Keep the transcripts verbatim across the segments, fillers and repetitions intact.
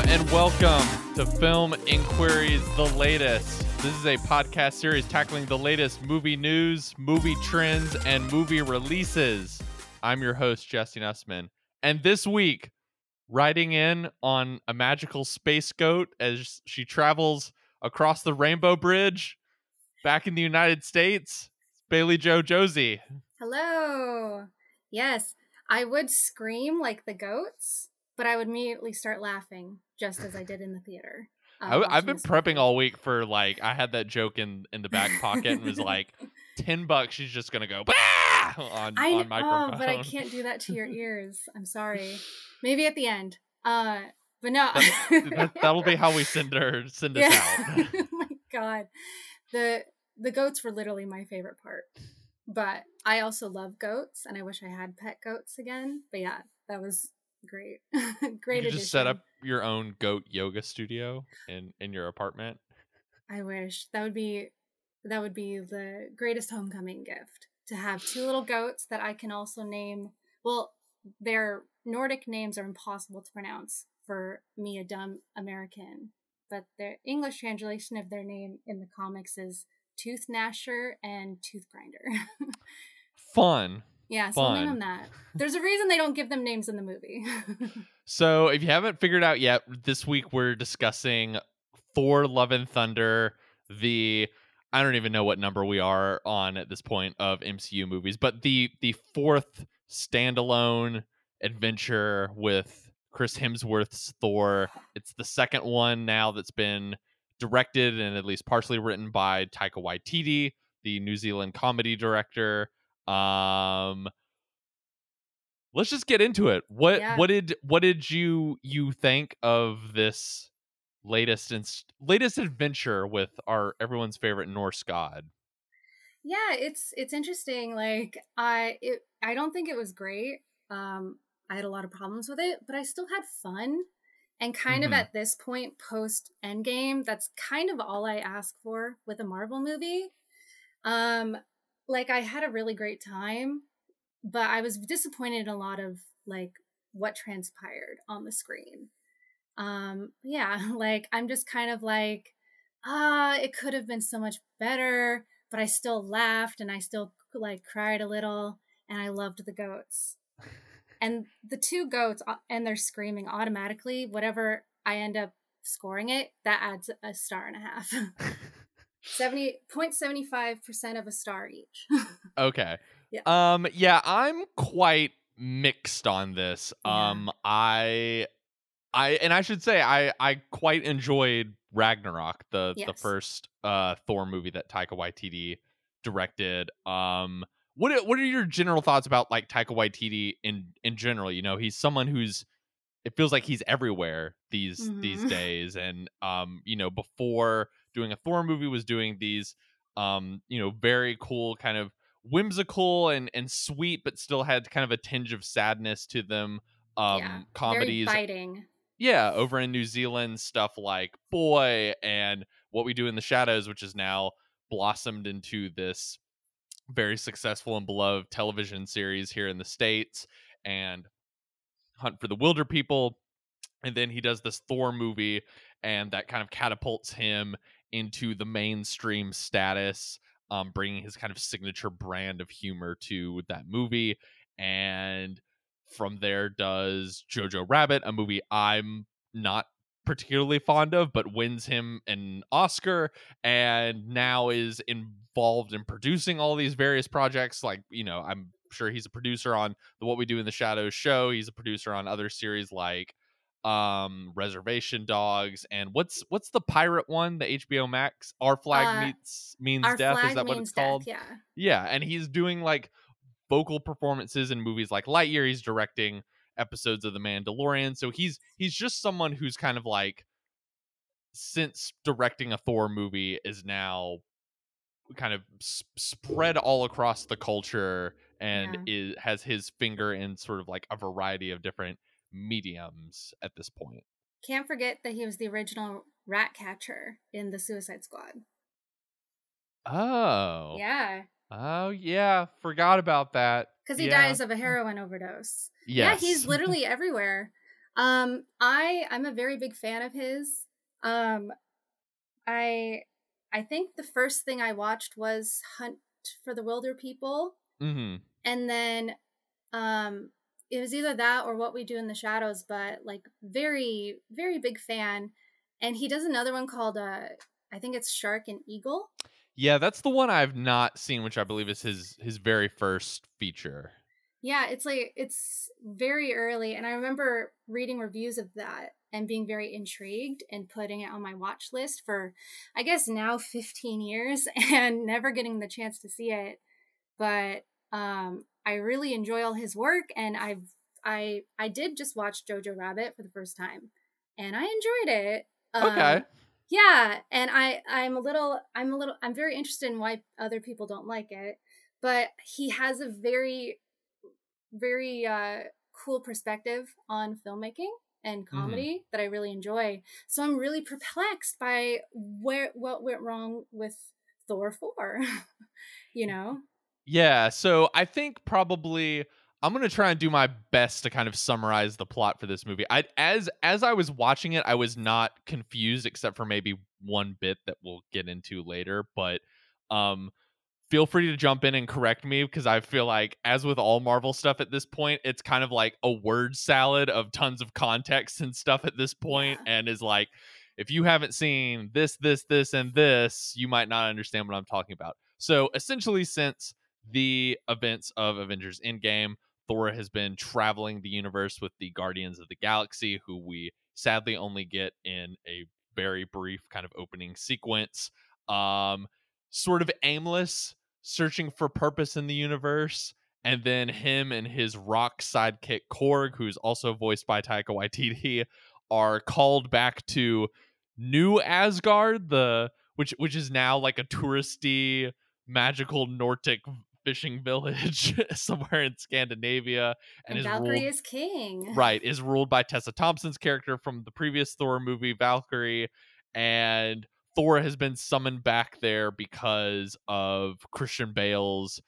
Hello and welcome to Film Inquiries, the latest. This is a podcast series tackling the latest movie news, movie trends, and movie releases. I'm your host, Jesse Nussman. And this week, riding in on a magical space goat as she travels across the Rainbow Bridge back in the United States, Bailey Jo Josie. Hello. Yes, I would scream like the goats, but I would immediately start laughing, just as I did in the theater. Uh, I, I've been prepping movie. all week for, like, I had that joke in, in the back pocket and was like, ten bucks, she's just going to go, bah! on, I, on microphone. Oh, but I can't do that to your ears. I'm sorry. Maybe at the end. Uh, but no. That, that, that'll be how we send her, send yeah. us out. Oh my God. The, the goats were literally my favorite part. But I also love goats, and I wish I had pet goats again. But yeah, that was... Great. Great. You just set up your own goat yoga studio in, in your apartment. I wish. That would be that would be the greatest homecoming gift, to have two little goats that I can also name. Well, their Nordic names are impossible to pronounce for me, a dumb American, but their English translation of their name in the comics is Tooth Gnasher and Tooth Grinder. Fun. Yeah, so I'll name them that. There's a reason they don't give them names in the movie. So if you haven't figured out yet, this week we're discussing Thor, Love and Thunder, the, I don't even know what number we are on at this point of M C U movies, but the the fourth standalone adventure with Chris Hemsworth's Thor. It's the second one now that's been directed and at least partially written by Taika Waititi, the New Zealand comedy director. Um, let's just get into it. What yeah. what did what did you you think of this latest inst- latest adventure with our everyone's favorite Norse god? Yeah, it's it's interesting. Like I it, I don't think it was great. Um, I had a lot of problems with it, but I still had fun. And kind mm-hmm. of at this point, post Endgame, that's kind of all I ask for with a Marvel movie. Um. Like, I had a really great time, but I was disappointed in a lot of, like, what transpired on the screen. Um, yeah, like, I'm just kind of like, ah, it could have been so much better, but I still laughed and I still, like, cried a little, and I loved the goats. And the two goats and their screaming automatically, whatever I end up scoring it, that adds a star and a half. seventy point seven five percent of a star each. Okay. Yeah. Um yeah, I'm quite mixed on this. Yeah. Um I I and I should say I I quite enjoyed Ragnarok, the yes. the first uh Thor movie that Taika Waititi directed. Um what what are your general thoughts about, like, Taika Waititi in in general? You know, he's someone who's, it feels like he's everywhere these mm-hmm. these days, and um you know, before doing a Thor movie was doing these, um, you know, very cool, kind of whimsical and, and sweet, but still had kind of a tinge of sadness to them. Um, yeah, comedies. Very biting. Yeah. Over in New Zealand, stuff like Boy and What We Do in the Shadows, which has now blossomed into this very successful and beloved television series here in the States, and Hunt for the Wilderpeople. And then he does this Thor movie, and that kind of catapults him into the mainstream status, um, bringing his kind of signature brand of humor to that movie. And from there does Jojo Rabbit, a movie I'm not particularly fond of, but wins him an Oscar, and now is involved in producing all these various projects. Like, you know, I'm sure he's a producer on the What We Do in the Shadows show. He's a producer on other series like um Reservation Dogs, and what's what's the pirate one, the H B O Max, Our Flag uh, meets, Means Our Death, Flag is that what it's death, called? Yeah. Yeah, and he's doing, like, vocal performances in movies like Lightyear. He's directing episodes of The Mandalorian. So he's he's just someone who's kind of, like, since directing a Thor movie, is now kind of s- spread all across the culture, and yeah. is has his finger in sort of, like, a variety of different mediums at this point. Can't forget that he was the original rat catcher in the Suicide Squad. Oh. Yeah. Oh, yeah. Forgot about that. Because he yeah. dies of a heroin overdose. Yes. Yeah, he's literally everywhere. Um, I, I'm a very big fan of his. Um, I, I think the first thing I watched was Hunt for the Wilderpeople. Mm-hmm. And then, um, it was either that or What We Do in the Shadows, but like very, very big fan. And he does another one called, uh, I think it's Shark and Eagle. Yeah, that's the one I've not seen, which I believe is his, his very first feature. Yeah, it's like, it's very early. And I remember reading reviews of that and being very intrigued and putting it on my watch list for, I guess now fifteen years and never getting the chance to see it. But um, I really enjoy all his work. And I've, I, I did just watch Jojo Rabbit for the first time and I enjoyed it. Okay. Um, yeah. And I, I'm a little, I'm a little, I'm very interested in why other people don't like it, but he has a very, very uh, cool perspective on filmmaking and comedy mm-hmm. that I really enjoy. So I'm really perplexed by where, what went wrong with Thor four, you know? Yeah. So I think probably I'm going to try and do my best to kind of summarize the plot for this movie. I, as, as I was watching it, I was not confused except for maybe one bit that we'll get into later, but, um, feel free to jump in and correct me because I feel like, as with all Marvel stuff at this point, it's kind of like a word salad of tons of context and stuff at this point, yeah. And is like, if you haven't seen this, this, this, and this, you might not understand what I'm talking about. So essentially, since the events of Avengers Endgame, Thor has been traveling the universe with the Guardians of the Galaxy, who we sadly only get in a very brief kind of opening sequence, um, sort of aimless, searching for purpose in the universe, and then him and his rock sidekick Korg, who's also voiced by Taika Waititi, are called back to New Asgard, the which which is now like a touristy magical Nordic fishing village somewhere in Scandinavia, and, and is Valkyrie ruled, is king, right, is ruled by Tessa Thompson's character from the previous Thor movie, Valkyrie, and Thor has been summoned back there because of Christian Bale's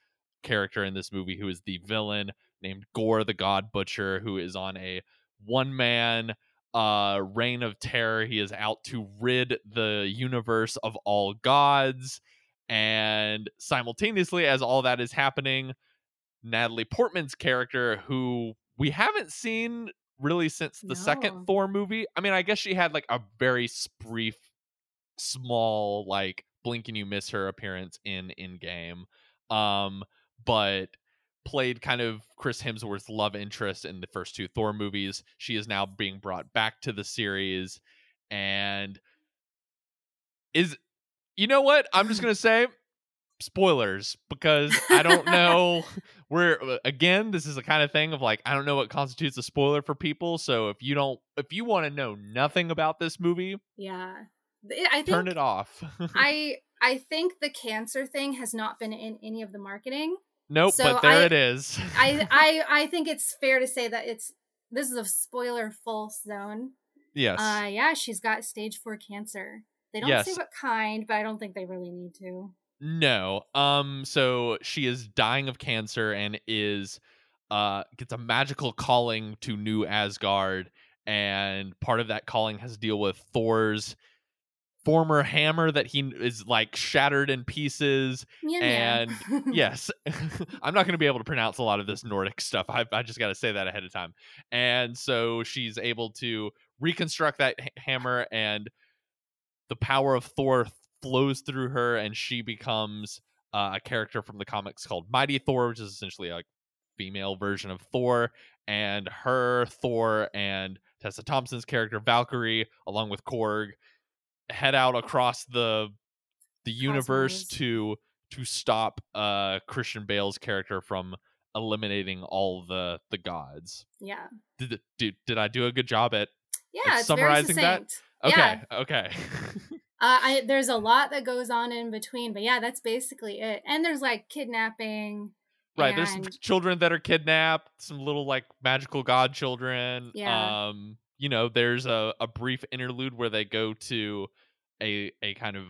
character in this movie, who is the villain named Gore the God Butcher, who is on a one-man uh, reign of terror. He is out to rid the universe of all gods. And simultaneously, as all that is happening, Natalie Portman's character, who we haven't seen really since the no. second Thor movie. I mean, I guess she had like a very brief small like blink and you miss her appearance in Endgame, um but played kind of Chris Hemsworth's love interest in the first two Thor movies. She is now being brought back to the series, and is you know what I'm just gonna say spoilers, because I don't know. We're again, this is the kind of thing of like, I don't know what constitutes a spoiler for people, so if you don't if you want to know nothing about this movie, yeah I think, turn it off. I I think the cancer thing has not been in any of the marketing. Nope, so but there I, it is. I, I I think it's fair to say that it's this is a spoiler full zone. Yes. Uh, yeah, she's got stage four cancer. They don't yes. say what kind, but I don't think they really need to. No. Um. So she is dying of cancer and is uh gets a magical calling to New Asgard, and part of that calling has to deal with Thor's former hammer that he is like shattered in pieces. Yeah, and yes, I'm not going to be able to pronounce a lot of this Nordic stuff. I, I just got to say that ahead of time. And so she's able to reconstruct that ha- hammer, and the power of Thor flows through her, and she becomes uh, a character from the comics called Mighty Thor, which is essentially a female version of Thor. And her, Thor, and Tessa Thompson's character Valkyrie, along with Korg, head out across the the universe to to stop uh Christian Bale's character from eliminating all the the gods. Yeah. Did did, did I do a good job at, yeah, at summarizing that? Okay. Yeah. Okay. uh I there's a lot that goes on in between, but yeah, that's basically it. And there's like kidnapping. Right. And... there's some children that are kidnapped, some little like magical god children. Yeah. Um you know, there's a, a brief interlude where they go to a a kind of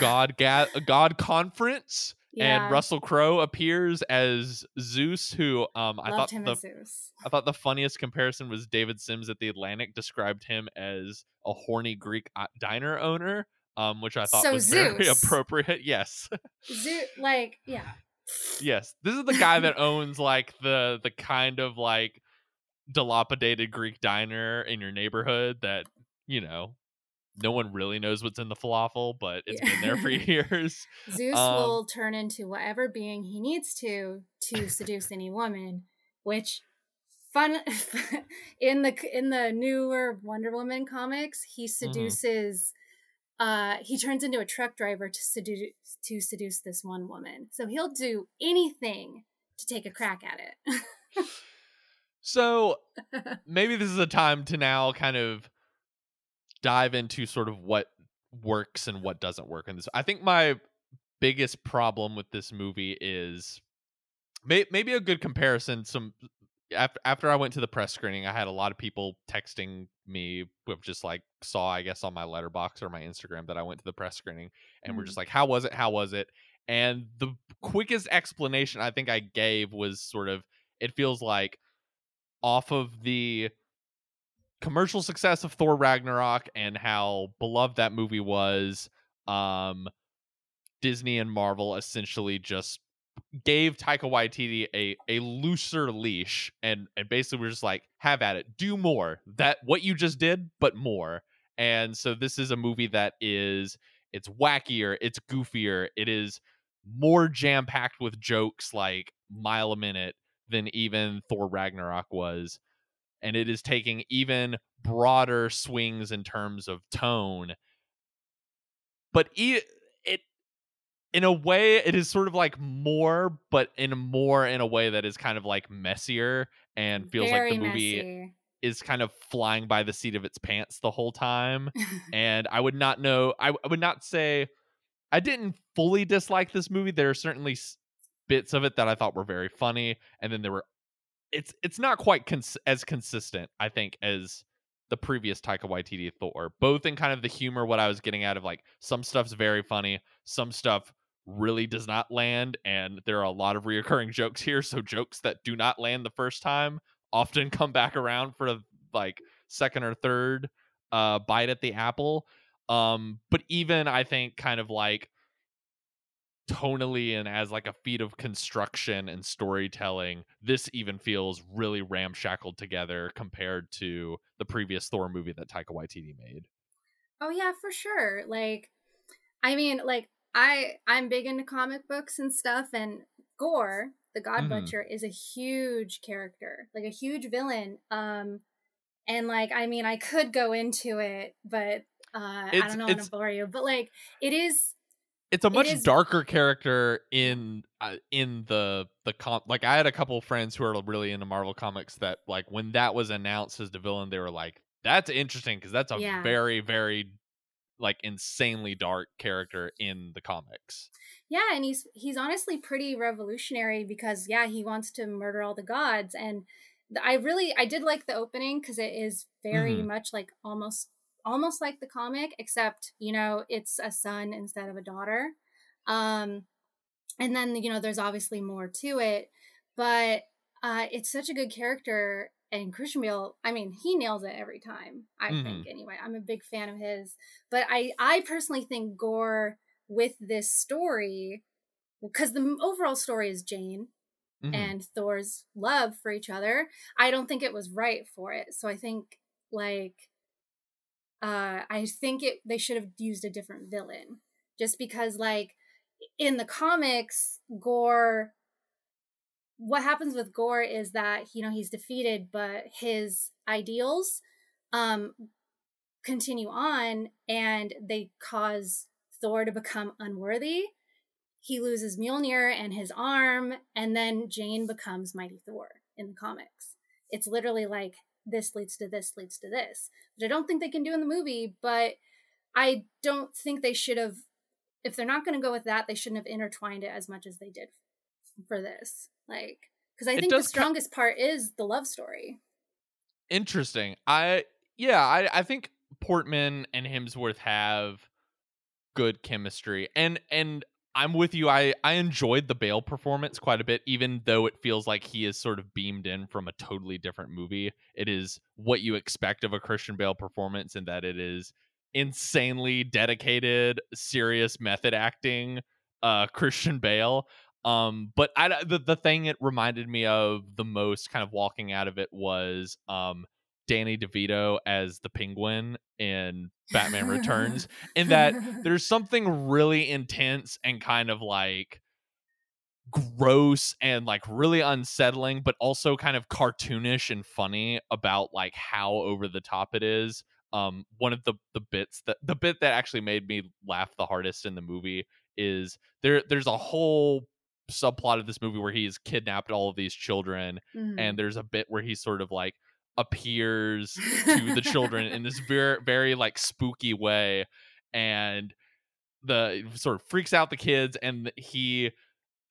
god ga- a god conference Yeah. And Russell Crowe appears as Zeus, who um I Loved thought him the, as Zeus. I thought the funniest comparison was David Sims at The Atlantic described him as a horny Greek diner owner, um, which I thought so was Zeus. Very appropriate. Yes. Zeus, like, yeah. Yes. This is the guy that owns like the the kind of like dilapidated Greek diner in your neighborhood that, you know, no one really knows what's in the falafel, but it's yeah. been there for years. Zeus um, will turn into whatever being he needs to to seduce any woman, which fun in the in the newer Wonder Woman comics, he seduces mm-hmm. uh he turns into a truck driver to seduce to seduce this one woman. So he'll do anything to take a crack at it. So maybe this is a time to now kind of dive into sort of what works and what doesn't work in this. I think my biggest problem with this movie is may- maybe a good comparison. Some after after I went to the press screening, I had a lot of people texting me with just like saw, I guess, on my Letterboxd or my Instagram that I went to the press screening and mm-hmm. were just like, "How was it? How was it?" And the quickest explanation I think I gave was sort of, it feels like off of the commercial success of Thor Ragnarok and how beloved that movie was, um, Disney and Marvel essentially just gave Taika Waititi a a looser leash and and basically we're just like, have at it, do more that what you just did but more. And so this is a movie that is, it's wackier, it's goofier, it is more jam-packed with jokes like mile a minute than even Thor Ragnarok was. And it is taking even broader swings in terms of tone. But it, it, in a way, it is sort of like more, but in more in a way that is kind of like messier and feels Very like the movie messy. Is kind of flying by the seat of its pants the whole time. And I would not know, I, I would not say, I didn't fully dislike this movie. There are certainly bits of it that I thought were very funny. And then there were It's it's not quite cons- as consistent, I think, as the previous Taika Waititi Thor, both in kind of the humor, what I was getting out of, like, some stuff's very funny, some stuff really does not land, and there are a lot of reoccurring jokes here, so jokes that do not land the first time often come back around for, like, second or third uh, bite at the apple. Um, but even, I think, kind of, like, tonally and as like a feat of construction and storytelling, this even feels really ramshackled together compared to the previous Thor movie that Taika Waititi made. Oh yeah, for sure. Like, I mean, like I I'm big into comic books and stuff, and Gore, the God mm. Butcher, is a huge character, like a huge villain. Um, and like I mean, I could go into it, but uh, I don't know, I'm gonna bore you. But like, it is. It's a much it darker character in uh, in the the com- like I had a couple of friends who are really into Marvel comics that like when that was announced as the villain, they were like, "That's interesting because that's a yeah. very very like insanely dark character in the comics." Yeah, and he's he's honestly pretty revolutionary because yeah, he wants to murder all the gods, and I really I did like the opening because it is very mm-hmm. much like almost. almost like the comic, except, you know, it's a son instead of a daughter. Um, and then, you know, there's obviously more to it, but uh, it's such a good character. And Christian Bale, I mean, he nails it every time, I mm-hmm. think, anyway. I'm a big fan of his. But I, I personally think Gore with this story, because the overall story is Jane mm-hmm. and Thor's love for each other, I don't think it was right for it. So I think, like... Uh, I think it they should have used a different villain, just because like in the comics, Gore, what happens with Gore is that, you know, he's defeated, but his ideals um, continue on and they cause Thor to become unworthy. He loses Mjolnir and his arm, and then Jane becomes Mighty Thor in the comics. It's literally like, this leads to this leads to this, which I don't think they can do in the movie, but I don't think they should have, if they're not going to go with that, they shouldn't have intertwined it as much as they did for this. Like, because I think the strongest ca- part is the love story. Interesting. I, yeah, I, I think Portman and Hemsworth have good chemistry. And, and I'm with you. I, I enjoyed the Bale performance quite a bit, even though it feels like he is sort of beamed in from a totally different movie. It is what you expect of a Christian Bale performance, in that it is insanely dedicated, serious method acting, uh, Christian Bale. Um, but I, the, the thing it reminded me of the most kind of walking out of it was um, Danny DeVito as the Penguin in Batman Returns, in that there's something really intense and kind of like gross and like really unsettling, but also kind of cartoonish and funny about like how over the top it is. Um, one of the, the bits that the bit that actually made me laugh the hardest in the movie is there. There's a whole subplot of this movie where he's kidnapped all of these children, mm-hmm. and there's a bit where he sort of like appears to the children in this very, very like spooky way, and the sort of freaks out the kids, and he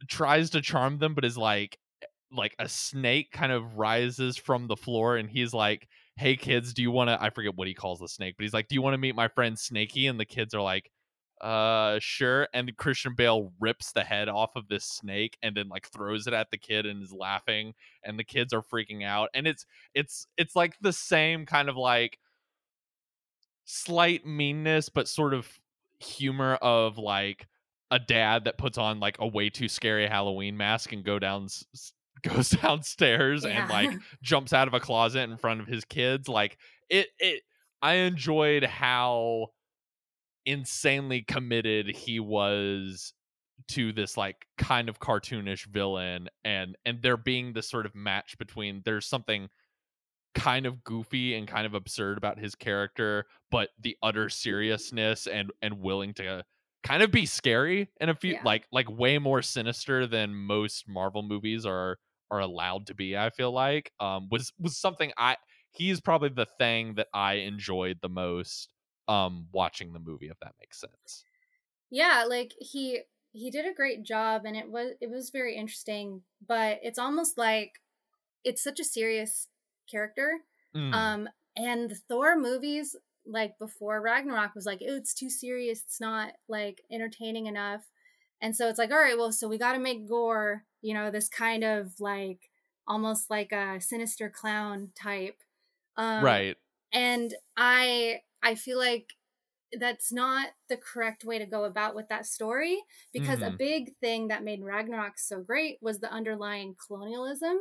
tries to charm them, but is like like a snake kind of rises from the floor, and he's like, hey kids, do you want to, I forget what he calls the snake, but he's like, do you want to meet my friend Snakey? And the kids are like, uh sure. And Christian Bale rips the head off of this snake and then like throws it at the kid and is laughing, and the kids are freaking out, and it's it's it's like the same kind of like slight meanness but sort of humor of like a dad that puts on like a way too scary Halloween mask and go down goes downstairs yeah. and like jumps out of a closet in front of his kids. Like it it I enjoyed how insanely committed he was to this like kind of cartoonish villain, and and there being this sort of match between, there's something kind of goofy and kind of absurd about his character, but the utter seriousness and and willing to kind of be scary and a few yeah. like like way more sinister than most Marvel movies are are allowed to be, I feel like, um was was something I he's probably the thing that I enjoyed the most um watching the movie, if that makes sense. Yeah, like he he did a great job, and it was it was very interesting, but it's almost like it's such a serious character. mm. Um and the Thor movies, like before Ragnarok, was like, oh, it's too serious, it's not like entertaining enough. And so it's like, all right, well, so we got to make Gore, you know, this kind of like almost like a sinister clown type, um right and I I feel like that's not the correct way to go about with that story, because mm-hmm. a big thing that made Ragnarok so great was the underlying colonialism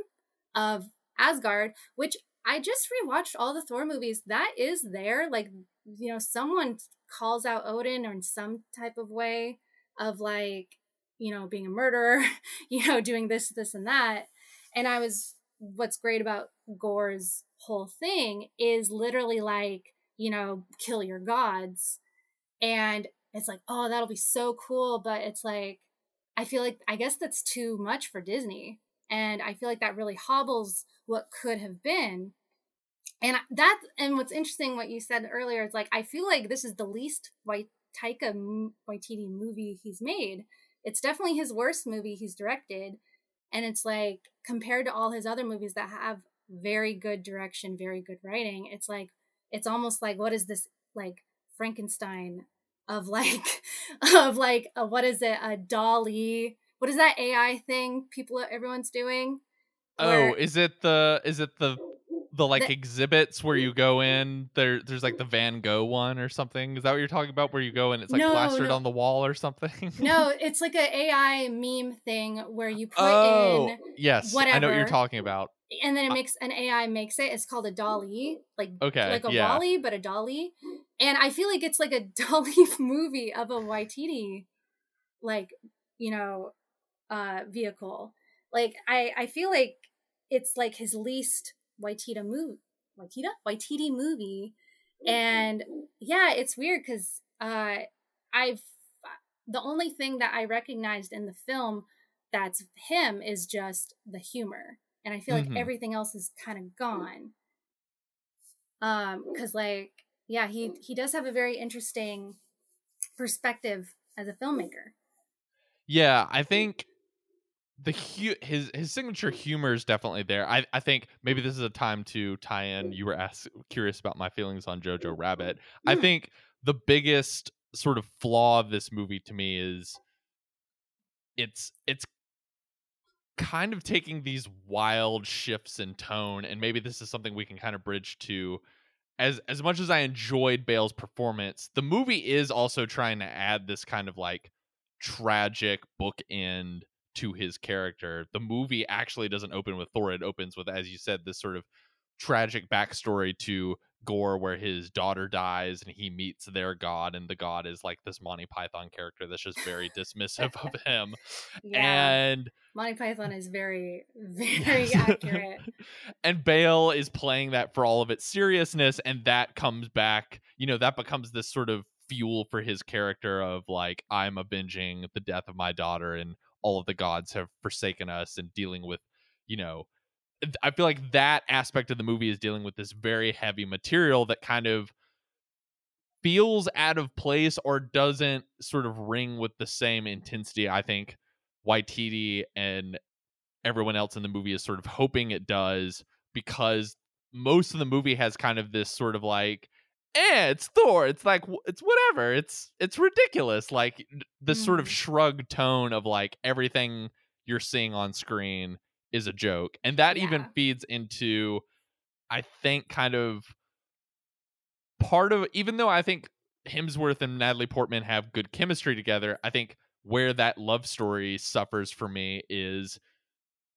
of Asgard, which I just rewatched all the Thor movies. That is there. Like, you know, someone calls out Odin or in some type of way of like, you know, being a murderer, you know, doing this, this, and that. And I was, what's great about Gore's whole thing is literally like, you know, kill your gods. And it's like, oh, that'll be so cool. But it's like, I feel like, I guess that's too much for Disney. And I feel like that really hobbles what could have been. And that, and what's interesting, what you said earlier, is like, I feel like this is the least Wait- Taika Waititi movie he's made. It's definitely his worst movie he's directed. And it's like, compared to all his other movies that have very good direction, very good writing, it's like, it's almost like, what is this like Frankenstein of like, of like, a, what is it? A Dall-E? What is that A I thing people, everyone's doing? Where, oh, is it the, is it the, the like the, exhibits where you go in there? There's like the Van Gogh one or something. Is that what you're talking about? Where you go and it's like no, plastered no. on the wall or something? No, it's like an A I meme thing where you put oh, in yes, whatever. I know what you're talking about. And then it makes an A I makes it. It's called a Dall-E, like okay, like a yeah. Wall-E, but a Dall-E. And I feel like it's like a Dall-E movie of a Waititi, like, you know, uh, vehicle. Like I, I feel like it's like his least Waititi movie, Waititi, Waititi movie. And yeah, it's weird because uh, I've the only thing that I recognized in the film that's him is just the humor. And I feel like mm-hmm. everything else is kind of gone. Um, because like, yeah, he, he does have a very interesting perspective as a filmmaker. Yeah, I think the hu- his his signature humor is definitely there. I, I think maybe this is a time to tie in. You were asked, curious about my feelings on Jojo Rabbit. Mm. I think the biggest sort of flaw of this movie to me is it's it's kind of taking these wild shifts in tone, and maybe this is something we can kind of bridge to. As as much as I enjoyed Bale's performance, the movie is also trying to add this kind of like tragic bookend to his character. The movie actually doesn't open with Thor. It opens with, as you said, this sort of tragic backstory to Gore, where his daughter dies and he meets their god, and the god is like this Monty Python character that's just very dismissive of him. Yeah. And Monty Python is very, very yes. accurate. And Bale is playing that for all of its seriousness, and that comes back, you know, that becomes this sort of fuel for his character of like, I'm avenging the death of my daughter and all of the gods have forsaken us, and dealing with, you know, I feel like that aspect of the movie is dealing with this very heavy material that kind of feels out of place or doesn't sort of ring with the same intensity I think Waititi and everyone else in the movie is sort of hoping it does, because most of the movie has kind of this sort of like, eh, it's Thor. It's like, it's whatever. It's, it's ridiculous. Like this mm-hmm. sort of shrug tone of like everything you're seeing on screen is a joke. And that yeah. even feeds into, I think, kind of part of, even though I think Hemsworth and Natalie Portman have good chemistry together, I think where that love story suffers for me is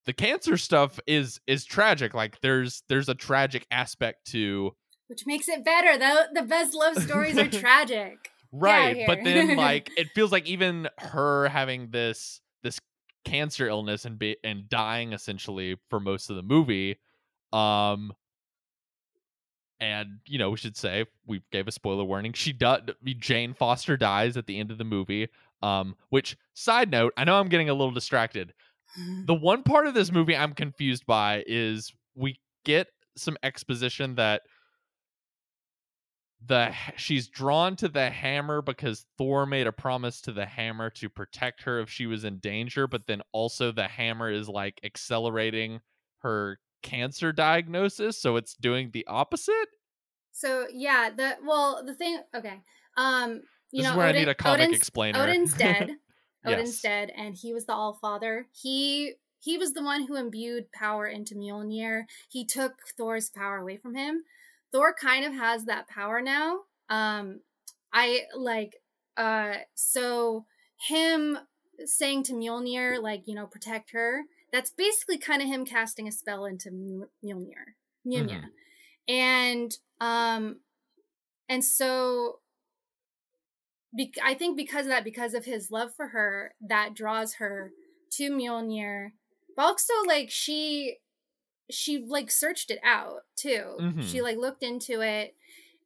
the cancer stuff is is tragic. Like there's there's a tragic aspect to, which makes it better though. The best love stories are tragic. Right. But then like it feels like even her having this this cancer illness and be, and dying essentially for most of the movie, um and you know, we should say, we gave a spoiler warning, she does Jane Foster dies at the end of the movie, um which, side note, I know I'm getting a little distracted. The one part of this movie I'm confused by is we get some exposition that the she's drawn to the hammer because Thor made a promise to the hammer to protect her if she was in danger, but then also the hammer is like accelerating her cancer diagnosis, so it's doing the opposite. So yeah, the well the thing okay um you this know is where Odin, I need a comic Odin's, explainer Odin's dead Odin's yes. dead, and he was the All-Father. he he was the one who imbued power into Mjolnir. He took Thor's power away from him. Thor kind of has that power now. Um, I like, uh, so him saying to Mjolnir, like, you know, protect her, that's basically kind of him casting a spell into Mjolnir. Mjolnir. Mm-hmm. And, um, and so be- I think because of that, because of his love for her, that draws her to Mjolnir. But also, like, she... she like searched it out too. Mm-hmm. She like looked into it,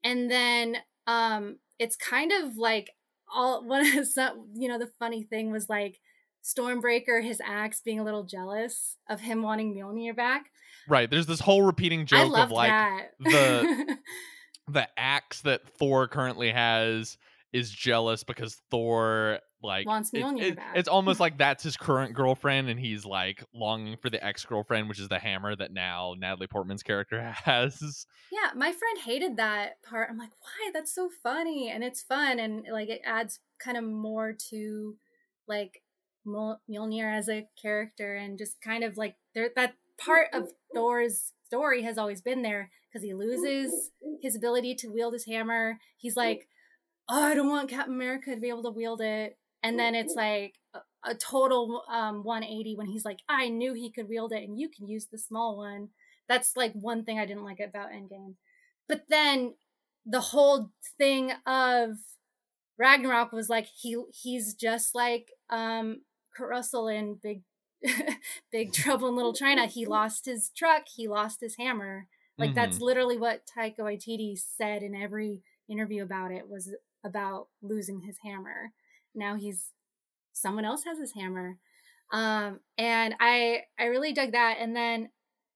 and then um it's kind of like all one of some, you know, the funny thing was like Stormbreaker, his axe, being a little jealous of him wanting Mjolnir back. Right. There's this whole repeating joke of like that. the the axe that Thor currently has is jealous because Thor like wants Mjolnir it, it, back. It's almost like that's his current girlfriend, and he's like longing for the ex-girlfriend, which is the hammer that now Natalie Portman's character has. Yeah, my friend hated that part. I'm like, why? That's so funny, and it's fun, and like it adds kind of more to like Mjolnir as a character, and just kind of like there that part of Thor's story has always been there, because he loses his ability to wield his hammer. He's like, oh, I don't want Captain America to be able to wield it. And then it's like a, a total um, one eighty when he's like, I knew he could wield it, and you can use the small one. That's like one thing I didn't like about Endgame. But then the whole thing of Ragnarok was like, he he's just like um, Kurt Russell in Big Big Trouble in Little China. He lost his truck. He lost his hammer. Like, mm-hmm. that's literally what Taika Waititi said in every interview about it, was about losing his hammer. Now he's someone else has his hammer, um and I I really dug that. And then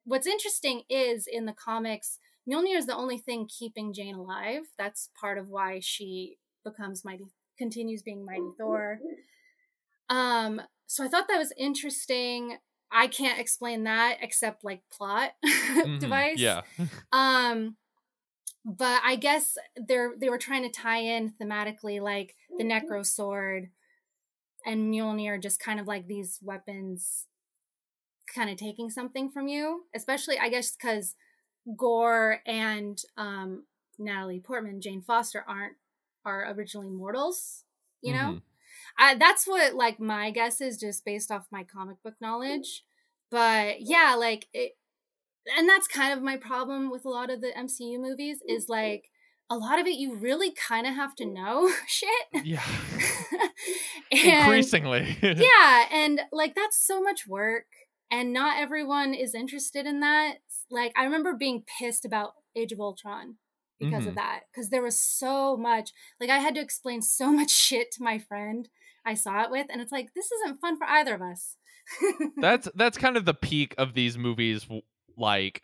what's interesting is in the comics, Mjolnir is the only thing keeping Jane alive. That's part of why she becomes mighty, continues being Mighty Thor. Um, so I thought that was interesting. I can't explain that except like plot mm-hmm. device. Yeah. um. But I guess they're they were trying to tie in thematically, like the Necro Sword and Mjolnir just kind of like these weapons kind of taking something from you, especially, I guess, because Gore and um, Natalie Portman, Jane Foster, aren't are originally mortals, you know? Mm-hmm. I, that's what, like, my guess is just based off my comic book knowledge. But, yeah, like, it, and that's kind of my problem with a lot of the M C U movies is, like, a lot of it you really kind of have to know shit. Yeah. and, Increasingly. yeah, and, like, that's so much work. And not everyone is interested in that. Like, I remember being pissed about Age of Ultron because mm-hmm. of that. Because there was so much. Like, I had to explain so much shit to my friend I saw it with. And it's like, this isn't fun for either of us. that's that's kind of the peak of these movies, like,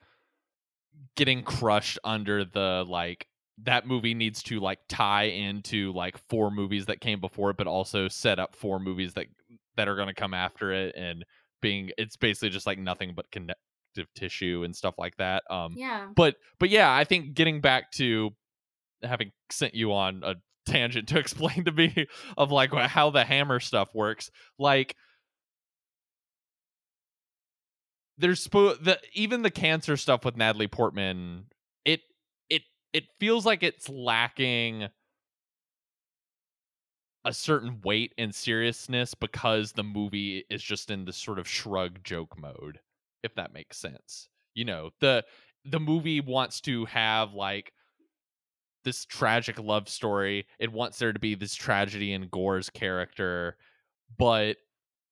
getting crushed under the, like, that movie needs to, like, tie into, like, four movies that came before it, but also set up four movies that that are going to come after it. And... being it's basically just like nothing but connective tissue and stuff like that. Um yeah but but yeah I think getting back to having sent you on a tangent to explain to me of like how the hammer stuff works, like there's spo- the even the cancer stuff with Natalie Portman, it it it feels like it's lacking a certain weight and seriousness because the movie is just in this sort of shrug joke mode, if that makes sense. You know, the the movie wants to have like this tragic love story. It wants there to be this tragedy in Gore's character, but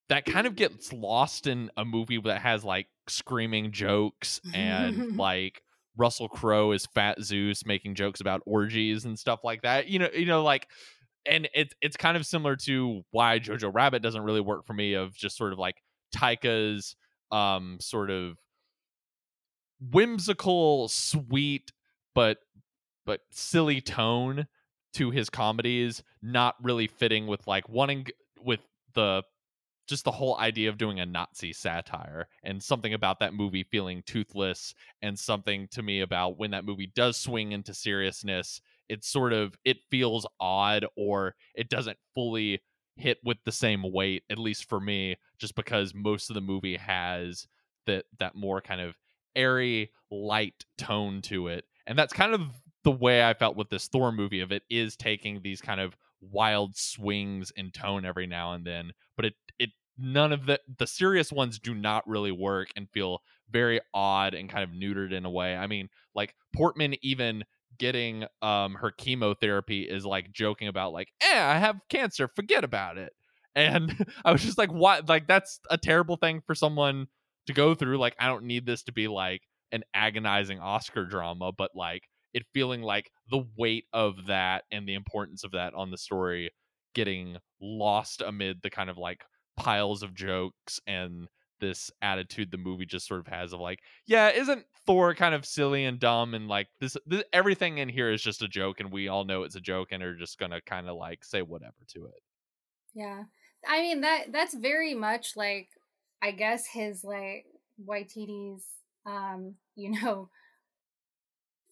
that kind of gets lost in a movie that has like screaming jokes and like Russell Crowe is Fat Zeus making jokes about orgies and stuff like that. You know, you know, like And it's it's kind of similar to why Jojo Rabbit doesn't really work for me, of just sort of like Taika's um, sort of whimsical, sweet, but but silly tone to his comedies, not really fitting with like wanting with the just the whole idea of doing a Nazi satire, and something about that movie feeling toothless, and something to me about when that movie does swing into seriousness. It's sort of, it feels odd, or it doesn't fully hit with the same weight, at least for me, just because most of the movie has that that more kind of airy, light tone to it. And that's kind of the way I felt with this Thor movie, of it is taking these kind of wild swings in tone every now and then, but it it none of the the serious ones do not really work and feel very odd and kind of neutered in a way. I mean, like Portman even getting um her chemotherapy is like joking about like, eh, I have cancer, forget about it. And I was just like, what? Like, that's a terrible thing for someone to go through. Like, I don't need this to be like an agonizing Oscar drama, but like it feeling like the weight of that and the importance of that on the story getting lost amid the kind of like piles of jokes and this attitude the movie just sort of has of like, yeah, isn't Thor kind of silly and dumb, and like this, this everything in here is just a joke, and we all know it's a joke, and are just gonna kind of like say whatever to it. Yeah, I mean that that's very much like, I guess, his like Waititi's um you know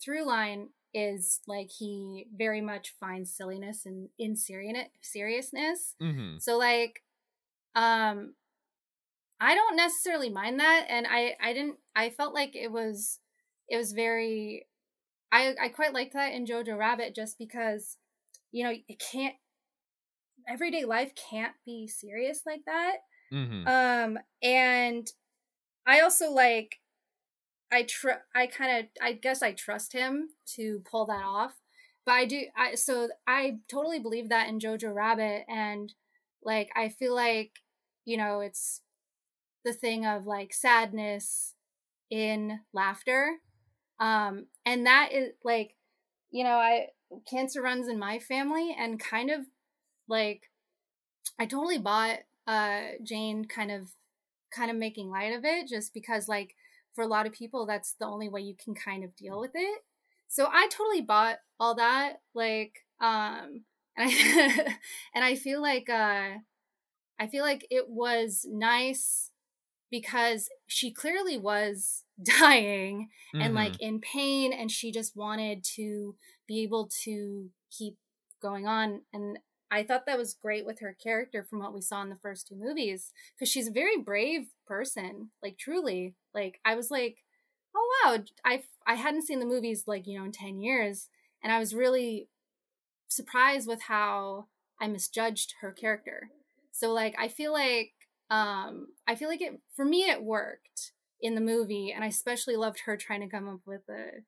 through line is like he very much finds silliness and in seriousness. Mm-hmm. So like um I don't necessarily mind that, and I, I didn't I felt like it was it was very I I quite liked that in Jojo Rabbit, just because, you know, it can't everyday life can't be serious like that. Mm-hmm. Um and I also like I tr- I kind of I guess I trust him to pull that off. But I do I so I totally believe that in Jojo Rabbit, and like I feel like, you know, it's the thing of like sadness in laughter, um and that is like, you know, I cancer runs in my family, and kind of like I totally bought uh Jane kind of kind of making light of it, just because like for a lot of people that's the only way you can kind of deal with it. So I totally bought all that, like um and I and I feel like uh I feel like it was nice, because she clearly was dying and mm-hmm. like in pain, and she just wanted to be able to keep going on. And I thought that was great with her character from what we saw in the first two movies, because she's a very brave person, like truly. Like, I was like, oh, wow, I, I hadn't seen the movies, like, you know, in ten years. And I was really surprised with how I misjudged her character. So, like, I feel like, um, I feel like it, for me, it worked in the movie. And I especially loved her trying to come up with a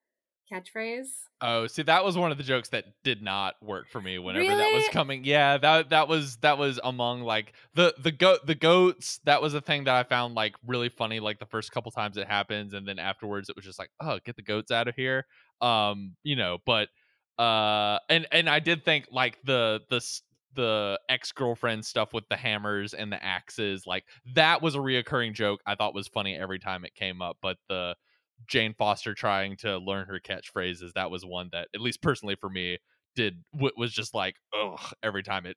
catchphrase. Oh, see, that was one of the jokes that did not work for me whenever really? that was coming. Yeah, that that was that was among like the the goat the goats. That was a thing that I found like really funny, like the first couple times it happens, and then afterwards it was just like, oh, get the goats out of here. Um, you know, but uh and and I did think like the the the ex-girlfriend stuff with the hammers and the axes, like that was a reoccurring joke I thought was funny every time it came up. But the Jane Foster trying to learn her catchphrases, that was one that, at least personally for me, did was just like, ugh, every time it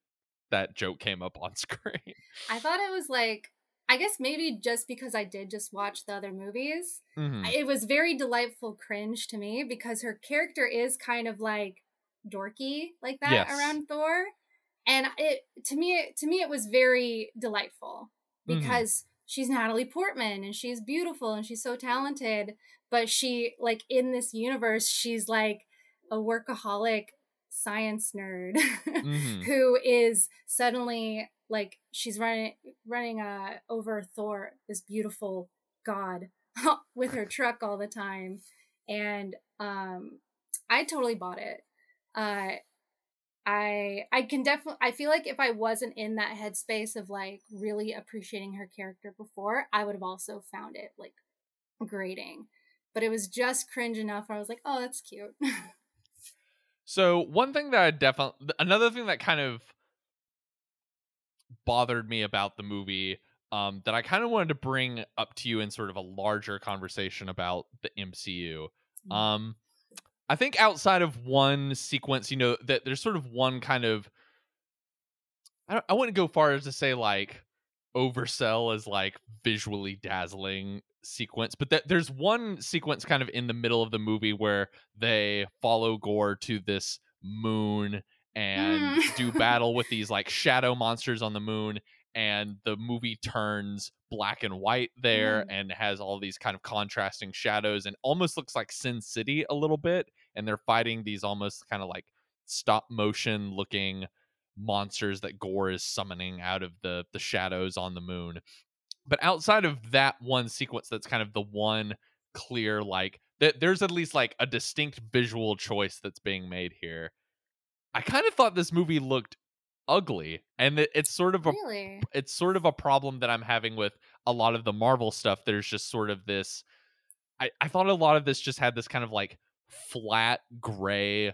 that joke came up on screen. I thought it was like, I guess maybe just because I did just watch the other movies, mm-hmm. it was very delightful cringe to me, because her character is kind of like dorky like that yes. around Thor, and it to me to me it was very delightful because. Mm-hmm. She's Natalie Portman and she's beautiful and she's so talented, but she, like, in this universe, she's like a workaholic science nerd mm-hmm. who is suddenly like, she's running, running uh, over Thor, this beautiful god with her truck all the time. And um, I totally bought it. Uh, I I can definitely, I feel like if I wasn't in that headspace of like really appreciating her character before, I would have also found it like grating, but it was just cringe enough. I was like, oh, that's cute. So one thing that I definitely, another thing that kind of bothered me about the movie um, that I kind of wanted to bring up to you in sort of a larger conversation about the M C U. Mm-hmm. Um, I think outside of one sequence, you know, that there's sort of one kind of, I don't, I wouldn't go far as to say like oversell as like visually dazzling sequence, but that there's one sequence kind of in the middle of the movie where they follow Gore to this moon and mm. do battle with these like shadow monsters on the moon, and the movie turns black and white there mm. and has all these kind of contrasting shadows and almost looks like Sin City a little bit. And they're fighting these almost kind of like stop motion looking monsters that Gore is summoning out of the, the shadows on the moon. But outside of that one sequence, that's kind of the one clear, like th- there's at least like a distinct visual choice that's being made here. I kind of thought this movie looked ugly, and it, it's sort of a, really? it's sort of a problem that I'm having with a lot of the Marvel stuff. There's just sort of this, I, I thought a lot of this just had this kind of like flat gray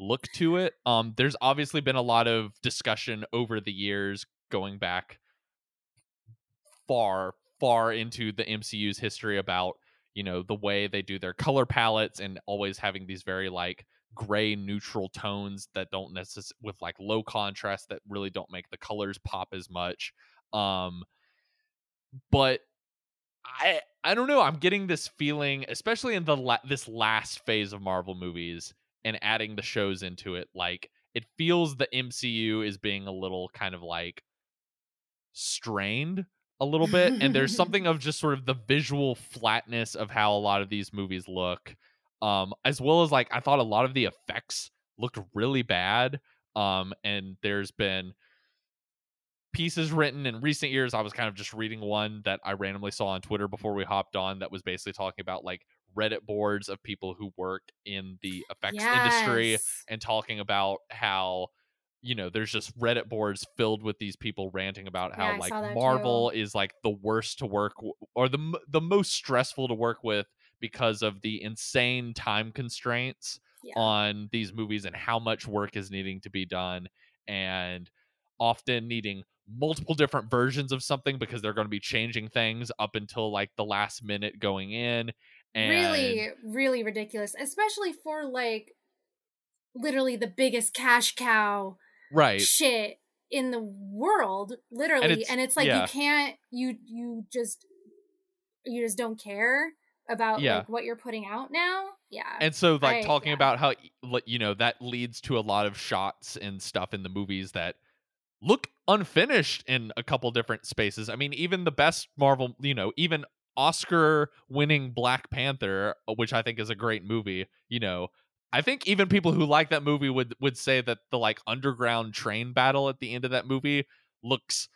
look to it. Um there's obviously been a lot of discussion over the years, going back far far into the M C U's history, about, you know, the way they do their color palettes and always having these very like gray neutral tones that don't necessarily, with like low contrast, that really don't make the colors pop as much. Um but I I don't know. I'm getting this feeling, especially in the la- this last phase of Marvel movies and adding the shows into it, like it feels the M C U is being a little kind of like strained a little bit. And there's something of just sort of the visual flatness of how a lot of these movies look, um, as well as like I thought a lot of the effects looked really bad. Um, and there's been pieces written in recent years. I was kind of just reading one that I randomly saw on Twitter before we hopped on that was basically talking about like Reddit boards of people who work in the effects yes. industry, and talking about how, you know, there's just Reddit boards filled with these people ranting about how yeah, like Marvel too. is like the worst to work w- or the the most stressful to work with because of the insane time constraints yeah. on these movies and how much work is needing to be done, and often needing multiple different versions of something because they're going to be changing things up until like the last minute going in. And really, really ridiculous, especially for like literally the biggest cash cow right shit in the world, literally. And it's, and it's like yeah. you can't you you just you just don't care about yeah. like what you're putting out now. Yeah. And so, like, I, talking yeah. about how, you know, that leads to a lot of shots and stuff in the movies that look unfinished in a couple different spaces. I mean, even the best Marvel, you know, even Oscar-winning Black Panther, which I think is a great movie, you know, I think even people who like that movie would would say that the, like, underground train battle at the end of that movie looks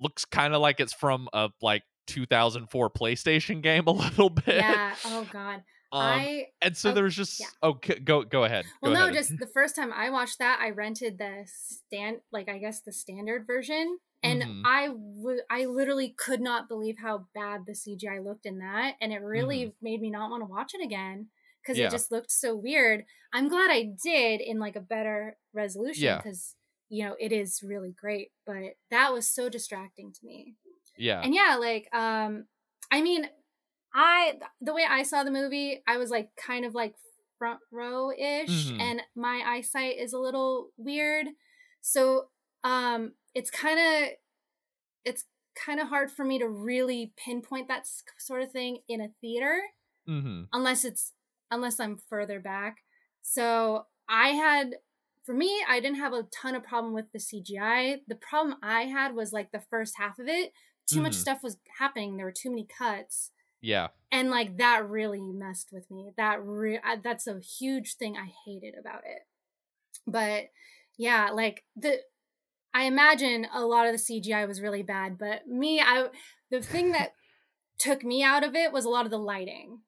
looks kind of like it's from a, like, two thousand four PlayStation game a little bit. Yeah. Oh, God. Um, I and so oh, there was just yeah. oh go go ahead. Well, go no, ahead. Just the first time I watched that, I rented the stand like I guess the standard version, and mm-hmm. I w- I literally could not believe how bad the C G I looked in that, and it really mm-hmm. made me not want to watch it again because yeah. it just looked so weird. I'm glad I did in like a better resolution because yeah. you know it is really great, but that was so distracting to me. Yeah, and yeah, like um, I mean. I the way I saw the movie, I was like kind of like front row ish, mm-hmm. and my eyesight is a little weird, so um, it's kind of it's kind of hard for me to really pinpoint that sort of thing in a theater, mm-hmm. unless it's unless I'm further back. So I had for me, I didn't have a ton of problem with the C G I. The problem I had was like the first half of it. Too mm-hmm. much stuff was happening. There were too many cuts. Yeah. And like that really messed with me. That re- I, that's a huge thing I hated about it. But yeah, like the I imagine a lot of the C G I was really bad, but me I the thing that took me out of it was a lot of the lighting.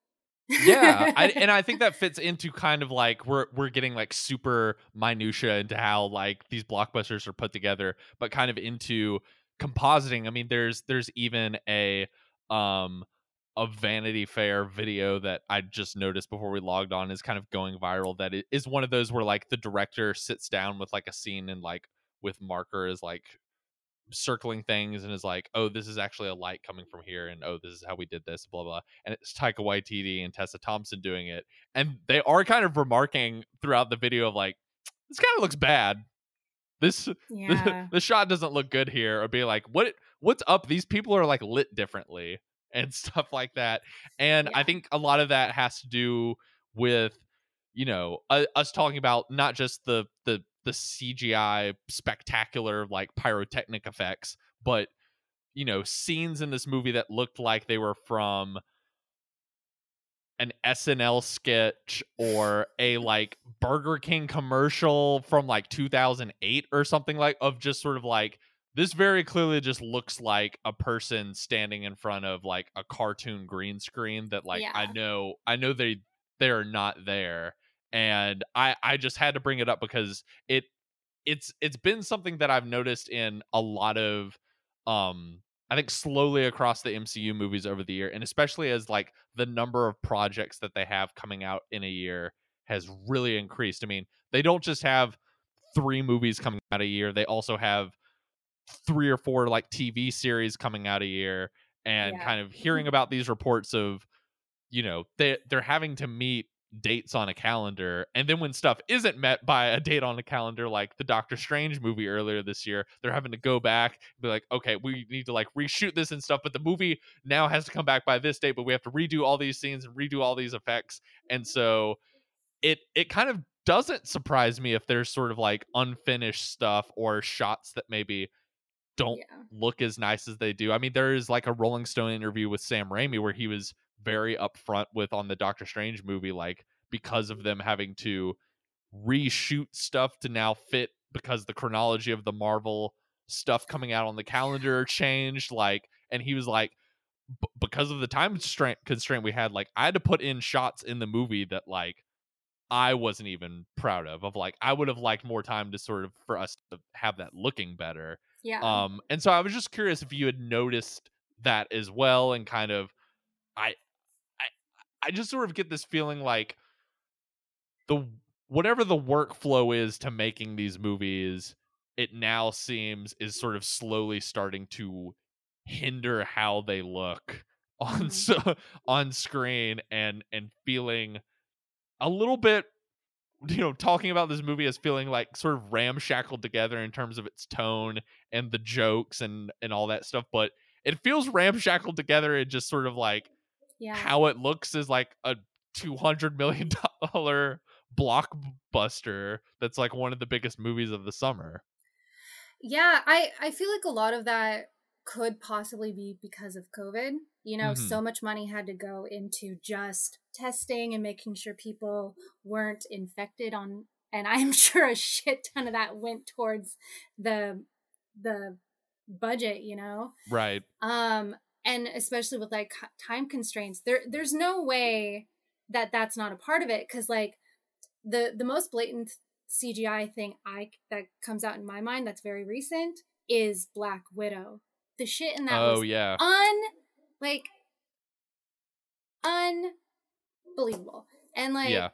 Yeah, I, and I think that fits into kind of like we're we're getting like super minutia into how like these blockbusters are put together, but kind of into compositing. I mean, there's there's even a um a Vanity Fair video that I just noticed before we logged on is kind of going viral. That it is one of those where like the director sits down with like a scene and like with marker is like circling things and is like, oh, this is actually a light coming from here. And oh, this is how we did this, blah, blah. And it's Taika Waititi and Tessa Thompson doing it. And they are kind of remarking throughout the video of like, this kind of looks bad. This, yeah. this, this shot doesn't look good here. Or be like, what, what's up? These people are like lit differently. And stuff like that. And yeah. I think a lot of that has to do with, you know, uh, us talking about not just the, the the C G I spectacular like pyrotechnic effects, but, you know, scenes in this movie that looked like they were from an S N L sketch or a like Burger King commercial from like two thousand eight or something like of just sort of like, this very clearly just looks like a person standing in front of like a cartoon green screen that like yeah. I know I know they they're not there. And I, I just had to bring it up because it it's it's been something that I've noticed in a lot of um I think slowly across the M C U movies over the year, and especially as like the number of projects that they have coming out in a year has really increased. I mean, they don't just have three movies coming out a year, they also have three or four like T V series coming out a year, and yeah. kind of hearing about these reports of, you know, they they're having to meet dates on a calendar, and then when stuff isn't met by a date on a calendar, like the Doctor Strange movie earlier this year, they're having to go back and be like, okay, we need to like reshoot this and stuff, but the movie now has to come back by this date, but we have to redo all these scenes and redo all these effects. And so it it kind of doesn't surprise me if there's sort of like unfinished stuff or shots that maybe don't yeah. look as nice as they do. I mean, there is like a Rolling Stone interview with Sam Raimi where he was very upfront with on the Doctor Strange movie, like because of them having to reshoot stuff to now fit because the chronology of the Marvel stuff coming out on the calendar changed. Like, and he was like, b- because of the time constraint constraint we had, like I had to put in shots in the movie that like I wasn't even proud of, of like, I would have liked more time to sort of, for us to have that looking better. Yeah. Um. And so I was just curious if you had noticed that as well, and kind of, I, I, I just sort of get this feeling like the whatever the workflow is to making these movies, it now seems is sort of slowly starting to hinder how they look on so, on screen, and and feeling a little bit. You know, talking about this movie as feeling like sort of ramshackled together in terms of its tone and the jokes and and all that stuff, but it feels ramshackled together and just sort of like yeah. how it looks is like a two hundred million dollars blockbuster that's like one of the biggest movies of the summer. Yeah, I, I feel like a lot of that could possibly be because of COVID. You know, mm-hmm. so much money had to go into just testing and making sure people weren't infected on. And I'm sure a shit ton of that went towards the the budget, you know? Right. Um, and especially with like time constraints, there there's no way that that's not a part of it. Because like the the most blatant C G I thing I that comes out in my mind that's very recent is Black Widow. The shit in that oh, was yeah. un like unbelievable. And like yeah.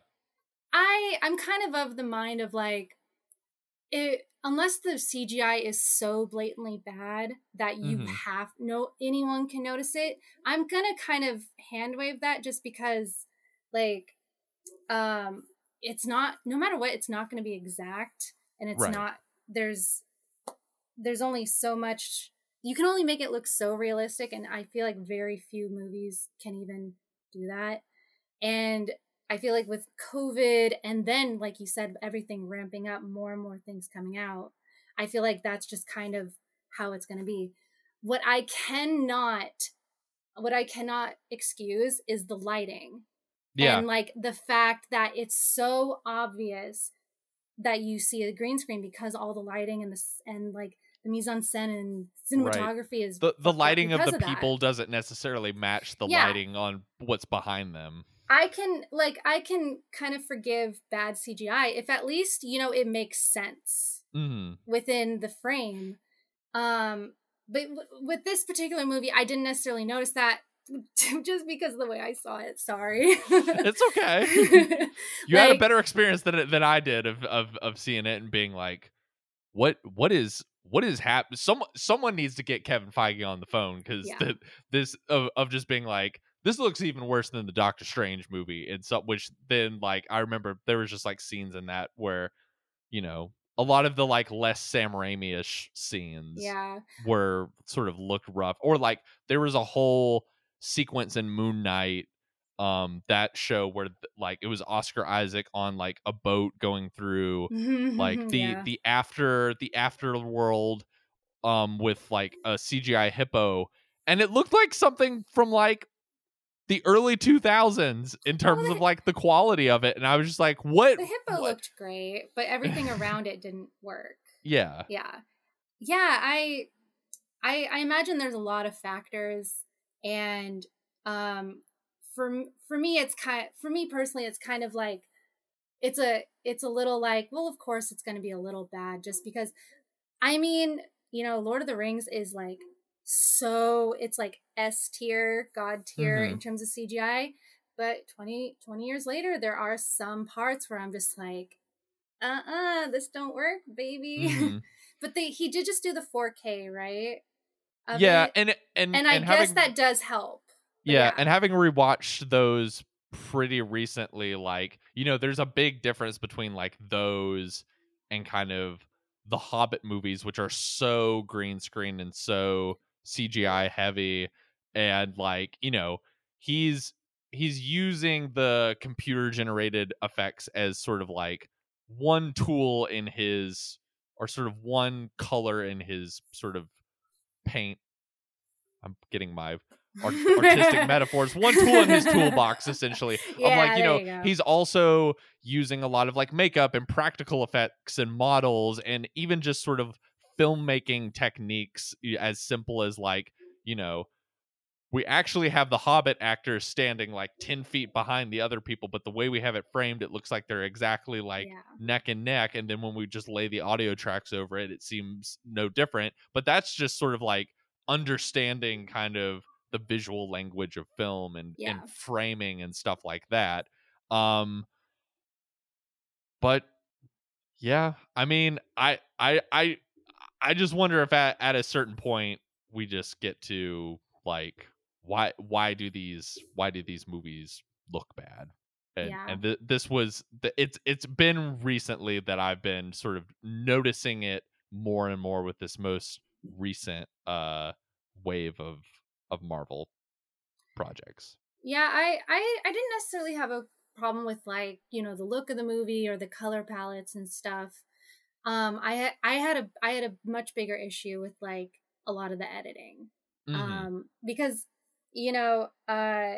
I I'm kind of of the mind of like, it unless the C G I is so blatantly bad that you mm-hmm. have no anyone can notice it, I'm gonna kind of hand wave that just because like um it's not, no matter what, it's not going to be exact, and it's right. not there's there's only so much you can only make it look so realistic, and I feel like very few movies can even do that. And I feel like with COVID and then, like you said, everything ramping up, more and more things coming out, I feel like that's just kind of how it's going to be. What I cannot, what I cannot excuse is the lighting. Yeah. And like the fact that it's so obvious that you see a green screen because all the lighting and the, and like the mise en scène and cinematography right. is the, the lighting of the of people that. Doesn't necessarily match the yeah. lighting on what's behind them. I can like I can kind of forgive bad C G I if at least, you know, it makes sense mm-hmm. within the frame. Um, but w- with this particular movie, I didn't necessarily notice that just because of the way I saw it. Sorry. It's okay. You like, had a better experience than than I did of of of seeing it and being like, what what is what is happening? Someone someone needs to get Kevin Feige on the phone because yeah. this of of just being like, this looks even worse than the Doctor Strange movie, and so, which then like I remember there was just like scenes in that where, you know, a lot of the like less Sam Raimi-ish scenes yeah. were sort of looked rough, or like there was a whole sequence in Moon Knight, um, that show where like it was Oscar Isaac on like a boat going through like the yeah. the after the afterworld, um, with like a C G I hippo, and it looked like something from like the early two thousands in terms well, the, of like the quality of it, and I was just like, "What?" The hippo what? Looked great, but everything around it didn't work. Yeah, yeah, yeah. I, I, I imagine there's a lot of factors, and um, for for me, it's kind of, for me personally, it's kind of like it's a it's a little like, well, of course, it's going to be a little bad, just because. I mean, you know, Lord of the Rings is like. So it's like S tier, God tier mm-hmm. in terms of C G I. But twenty, twenty years later, there are some parts where I'm just like, uh-uh, this don't work, baby. Mm-hmm. But they, he did just do the four K, right? Of yeah, it. and and and I and guess having, that does help. Yeah, yeah, and having rewatched those pretty recently, like, you know, there's a big difference between like those and kind of the Hobbit movies, which are so green screen and so C G I heavy, and like, you know, he's he's using the computer generated effects as sort of like one tool in his, or sort of one color in his sort of paint. I'm getting my art- artistic metaphors. One tool in his toolbox, essentially. Yeah, I'm like, you know, you he's also using a lot of like makeup and practical effects and models and even just sort of filmmaking techniques as simple as like, you know, we actually have the Hobbit actors standing like ten feet behind the other people, but the way we have it framed, it looks like they're exactly like yeah. neck and neck. And then when we just lay the audio tracks over it, it seems no different. But that's just sort of like understanding kind of the visual language of film and, yeah. and framing and stuff like that. Um, but yeah, I mean, I, I, I, I just wonder if at, at a certain point we just get to like, why why do these why do these movies look bad? And, yeah. and th- this was the, it's it's been recently that I've been sort of noticing it more and more with this most recent uh wave of of Marvel projects. Yeah, I, I, I didn't necessarily have a problem with, like, you know, the look of the movie or the color palettes and stuff. Um, I I had a I had a much bigger issue with, like, a lot of the editing. Mm-hmm. Um, because, you know, uh,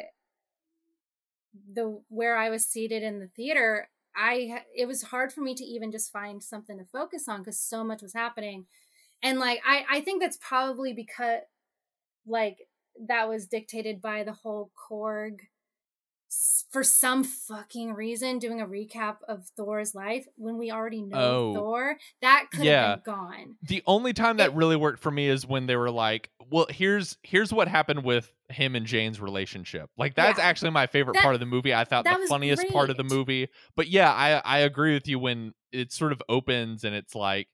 the where I was seated in the theater, I it was hard for me to even just find something to focus on because so much was happening. And, like, I, I think that's probably because, like, that was dictated by the whole Korg, for some fucking reason, doing a recap of Thor's life when we already know oh. Thor. That could have yeah. been gone. The only time that it, really worked for me is when they were like, well, here's here's what happened with him and Jane's relationship. Like, that's yeah. actually my favorite that, part of the movie. I thought the funniest great. part of the movie. But yeah, I, I agree with you when it sort of opens and it's like,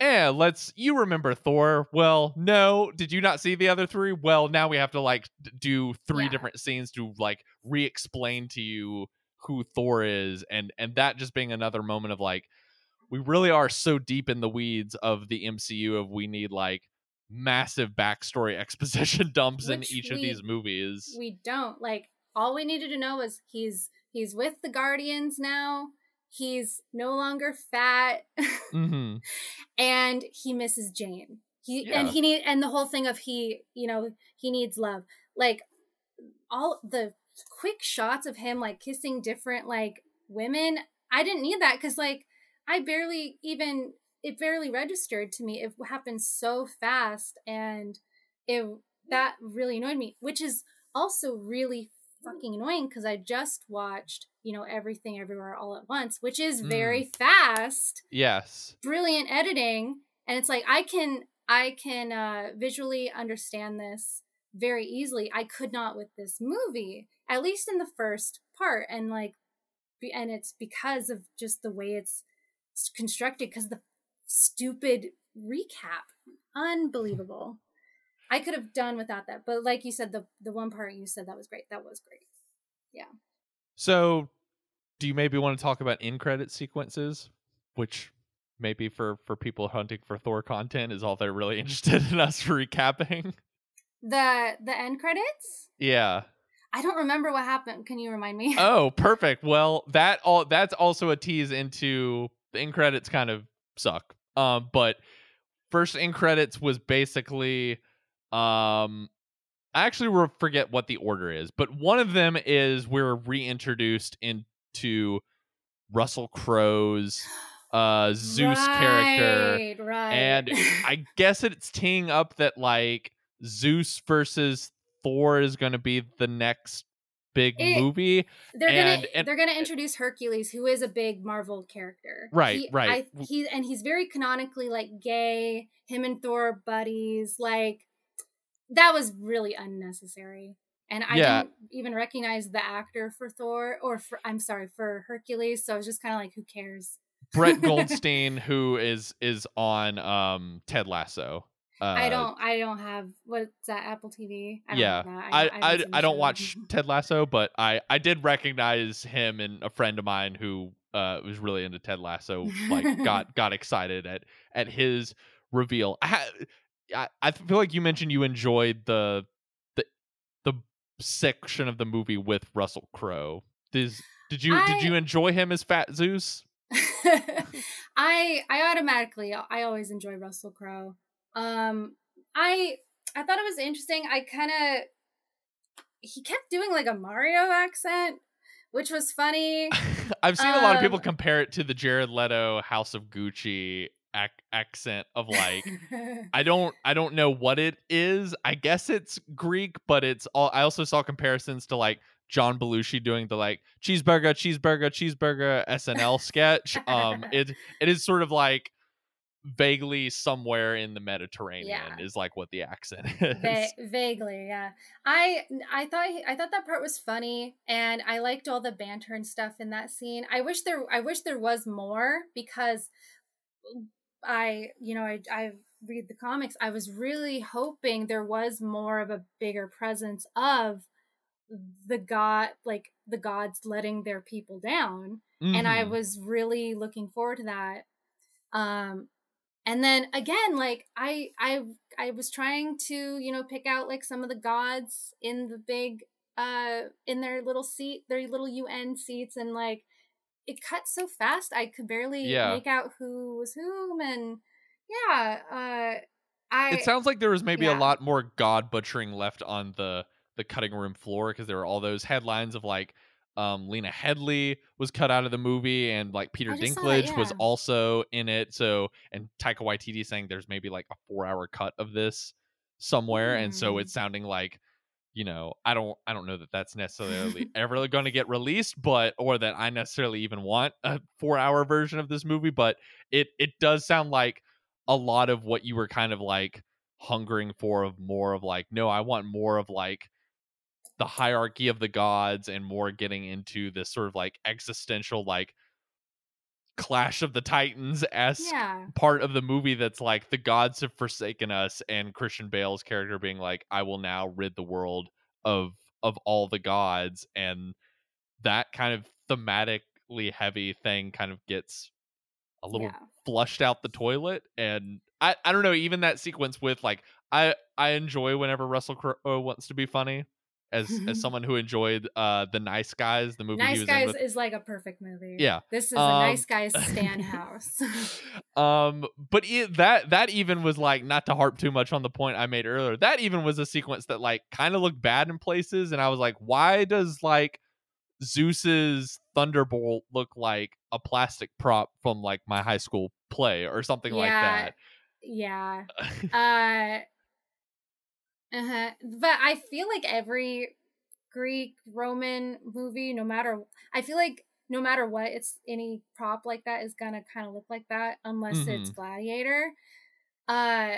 eh, let's, you remember Thor. Well, no. Did you not see the other three? Well, now we have to, like, d- do three yeah. different scenes to, like, re-explain to you who Thor is. And, and that just being another moment of, like, we really are so deep in the weeds of the M C U of we need, like, massive backstory exposition dumps Which in each we, of these movies. We don't. Like, all we needed to know was he's he's with the Guardians now. He's no longer fat, mm-hmm. and he misses Jane. He yeah. and he need and the whole thing of he, you know, he needs love. Like, all the quick shots of him, like, kissing different, like, women. I didn't need that because, like, I barely even it barely registered to me. It happened so fast, and it that really annoyed me, which is also really fucking annoying because I just watched, you know, Everything Everywhere All at Once, which is very mm. fast. Yes. Brilliant editing. And it's like, I can, I can uh, visually understand this very easily. I could not with this movie, at least in the first part. And, like, be, and it's because of just the way it's constructed, because the stupid recap. Unbelievable. I could have done without that. But, like you said, the, the one part you said that was great. That was great. Yeah. So, do you maybe want to talk about end credit sequences, which maybe for, for people hunting for Thor content is all they're really interested in us recapping? The the end credits? Yeah. I don't remember what happened. Can you remind me? Oh, perfect. Well, that all that's also a tease into the end credits kind of suck. Um, but first end credits was basically um I actually forget what the order is, but one of them is we're reintroduced into Russell Crowe's uh, Zeus right, character. Right. And I guess it's teeing up that, like, Zeus versus Thor is going to be the next big it, movie. They're and, gonna and, they're gonna introduce Hercules, who is a big Marvel character. Right, he, right. I, he and he's very canonically, like, gay. Him and Thor are buddies, like. That was really unnecessary. And I yeah. didn't even recognize the actor for Thor or for, I'm sorry, for Hercules. So I was just kind of like, who cares? Brett Goldstein, who is, is on um, Ted Lasso. Uh, I don't, I don't have, what's that, Apple T V? I don't yeah. Have that. I, I, I, I, I don't watch Ted Lasso, but I, I did recognize him and a friend of mine who uh, was really into Ted Lasso, like got, got excited at, at his reveal. I had, I, I feel like you mentioned you enjoyed the the the section of the movie with Russell Crowe. Did, did you I, did you enjoy him as Fat Zeus? I I automatically I always enjoy Russell Crowe. Um, I I thought it was interesting. I kind of he kept doing, like, a Mario accent, which was funny. I've seen um, a lot of people compare it to the Jared Leto House of Gucci accent of, like, I don't I don't know what it is. I guess it's Greek, but it's all I also saw comparisons to, like, John Belushi doing the, like, cheeseburger, cheeseburger, cheeseburger S N L sketch. Um it it is sort of like vaguely somewhere in the Mediterranean yeah. is, like, what the accent is. Va- vaguely, yeah. I I thought I thought that part was funny, and I liked all the banter and stuff in that scene. I wish there I wish there was more, because I, you know, I, I read the comics. I was really hoping there was more of a bigger presence of the god, like, the gods letting their people down. Mm-hmm. And I was really looking forward to that. Um, and then again, like, I, I, I was trying to, you know, pick out, like, some of the gods in the big uh, in their little seat, their little U N seats, and like it cut so fast I could barely yeah. make out who was whom, and yeah, uh, I. It sounds like there was maybe yeah. a lot more God butchering left on the the cutting room floor, because there were all those headlines of like. Um, Lena Headey was cut out of the movie, and like Peter Dinklage that, yeah. was also in it. So, and Taika Waititi saying there's maybe like a four-hour cut of this somewhere, mm. and so it's sounding like, you know, I don't, I don't know that that's necessarily ever going to get released, but or that I necessarily even want a four-hour version of this movie. But it, it does sound like a lot of what you were kind of like hungering for, of more of like, no, I want more of like. The hierarchy of the gods and more getting into this sort of like existential like Clash of the Titans-esque yeah. part of the movie that's like the gods have forsaken us, and Christian Bale's character being like, I will now rid the world of of all the gods, and that kind of thematically heavy thing kind of gets a little yeah. flushed out the toilet. And I, I don't know, even that sequence with like I, I enjoy whenever Russell Crowe wants to be funny. As as someone who enjoyed uh, The Nice Guys, the movie Nice he was Guys in with... is like a perfect movie. Yeah. This is um, a Nice Guys Stan house. um, but it, that that even was like, not to harp too much on the point I made earlier, that even was a sequence that like kind of looked bad in places. And I was like, why does like Zeus's Thunderbolt look like a plastic prop from like my high school play or something yeah, like that? Yeah. Yeah. uh... Uh-huh. But I feel like every Greek, Roman movie, no matter, I feel like no matter what, it's any prop like that is gonna kind of look like that, unless mm-hmm. it's Gladiator. Uh,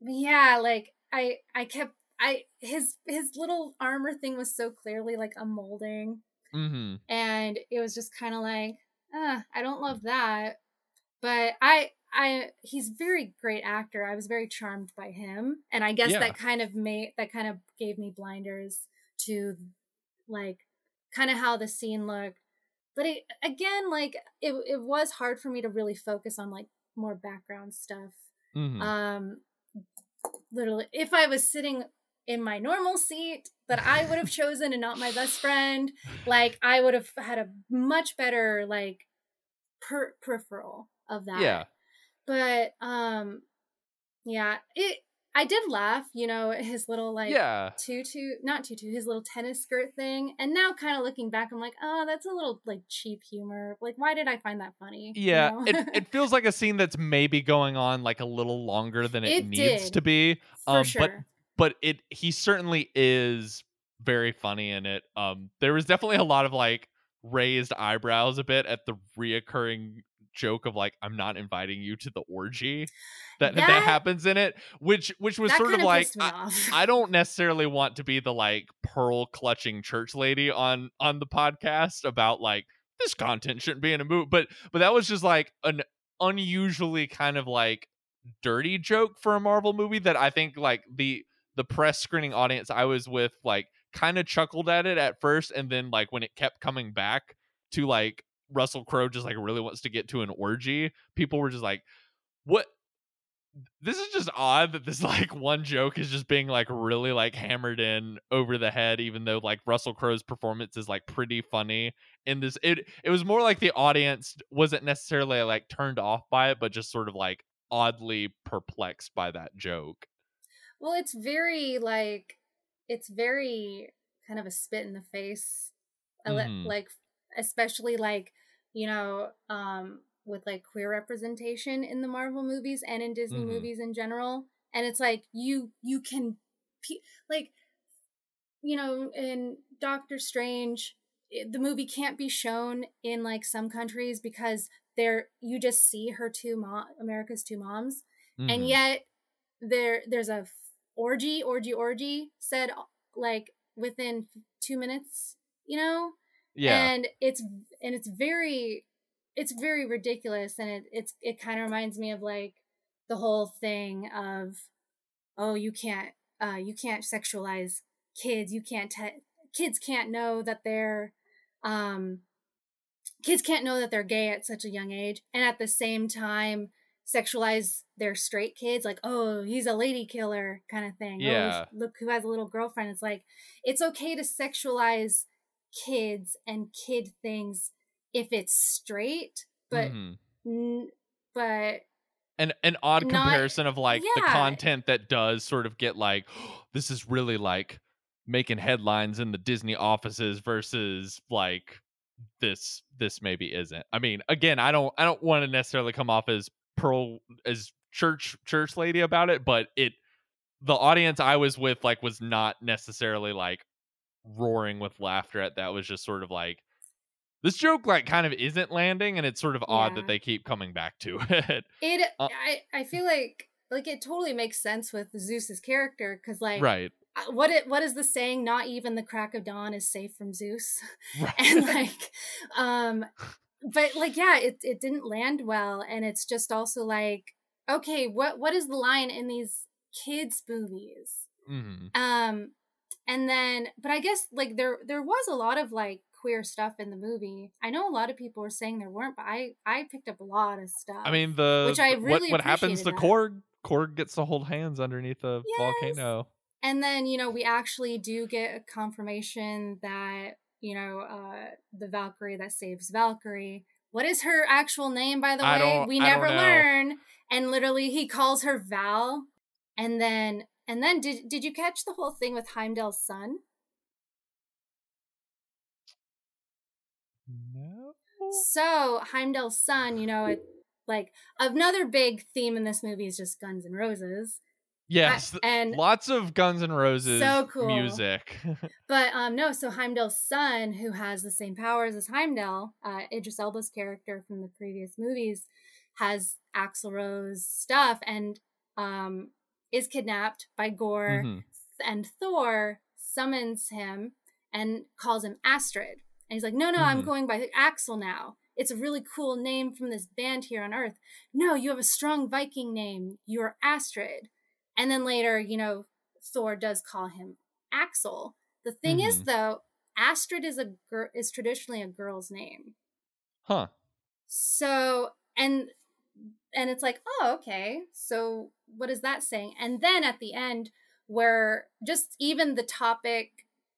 yeah, like I, I kept, I his his little armor thing was so clearly like a molding, mm-hmm. and it was just kind of like, uh, I don't love that. But I. I he's very great actor. I was very charmed by him, and I guess yeah. that kind of made that kind of gave me blinders to like kind of how the scene looked. But it, again, like it it was hard for me to really focus on like more background stuff. Mm-hmm. Um, literally, if I was sitting in my normal seat that I would have chosen and not my best friend, like I would have had a much better like per- peripheral of that. Yeah. But, um, yeah, it, I did laugh, you know, his little, like, yeah. tutu, not tutu, his little tennis skirt thing. And now kind of looking back, I'm like, oh, that's a little, like, cheap humor. Like, why did I find that funny? Yeah, you know? it, it feels like a scene that's maybe going on, like, a little longer than it, it needs did, to be. Um, for sure. But, but it, he certainly is very funny in it. Um, there was definitely a lot of, like, raised eyebrows a bit at the reoccurring joke of like I'm not inviting you to the orgy that that, that happens in it, which which was sort of like I, I don't necessarily want to be the like pearl clutching church lady on on the podcast about like this content shouldn't be in a movie, but but that was just like an unusually kind of like dirty joke for a Marvel movie that I think like the the press screening audience I was with like kind of chuckled at it at first, and then like when it kept coming back to like Russell Crowe just like really wants to get to an orgy, people were just like, what, this is just odd that this like one joke is just being like really like hammered in over the head, even though like Russell Crowe's performance is like pretty funny in this. It it was more like the audience wasn't necessarily like turned off by it, but just sort of like oddly perplexed by that joke. Well, it's very like it's very kind of a spit in the face, mm. like especially like, you know, um, with like queer representation in the Marvel movies and in Disney mm-hmm. movies in general. And it's like, you, you can pe- like, you know, in Doctor Strange, it, the movie can't be shown in like some countries because they're, you just see her two mom, America's two moms. Mm-hmm. And yet there, there's a f- orgy, orgy, orgy said like within two minutes, you know? Yeah. And it's and it's very it's very ridiculous, and it it's it kind of reminds me of like the whole thing of, oh, you can't uh you can't sexualize kids, you can't te- kids can't know that they're um kids can't know that they're gay at such a young age, and at the same time sexualize their straight kids, like, oh, he's a lady killer kind of thing. Yeah. Oh, look who has a little girlfriend. It's like, it's okay to sexualize kids and kid things if it's straight, but mm-hmm. n- but an an odd not, comparison of like yeah. the content that does sort of get like, oh, this is really like making headlines in the Disney offices versus like this this maybe isn't. I mean, again, I don't I don't want to necessarily come off as pro as church church lady about it, but it the audience I was with like was not necessarily like roaring with laughter at that. It was just sort of like, this joke like kind of isn't landing, and it's sort of odd yeah. that they keep coming back to it. It uh, I, I feel like like it totally makes sense with Zeus's character, because like right. what it what is the saying? Not even the crack of dawn is safe from Zeus. Right. And like um but like yeah, it it didn't land well, and it's just also like, okay, what what is the line in these kids' movies? Mm-hmm. Um and then but I guess like there there was a lot of like queer stuff in the movie. I know a lot of people were saying there weren't, but I, I picked up a lot of stuff. I mean, the which I really what, what happens to Korg? Korg gets to hold hands underneath a yes. volcano. And then, you know, we actually do get a confirmation that, you know, uh, the Valkyrie that saves Valkyrie. What is her actual name, by the I way? We never learn. And literally he calls her Val. And then and then did did you catch the whole thing with Heimdall's son? No. So Heimdall's son, you know, it, like another big theme in this movie is just Guns N' Roses. Yes, I, and lots of Guns N' Roses so cool. music. But um, no, so Heimdall's son, who has the same powers as Heimdall, uh, Idris Elba's character from the previous movies, has Axl Rose stuff and um, is kidnapped by Gore, mm-hmm. and Thor summons him and calls him Astrid. And he's like, no, no, I'm mm-hmm. going by Axel now. It's a really cool name from this band here on Earth. No, you have a strong Viking name. You're Astrid. And then later, you know, Thor does call him Axel. The thing mm-hmm. is, though, Astrid is a gir- is traditionally a girl's name. Huh. So, and and it's like, oh, okay. So what is that saying? And then at the end, where just even the topic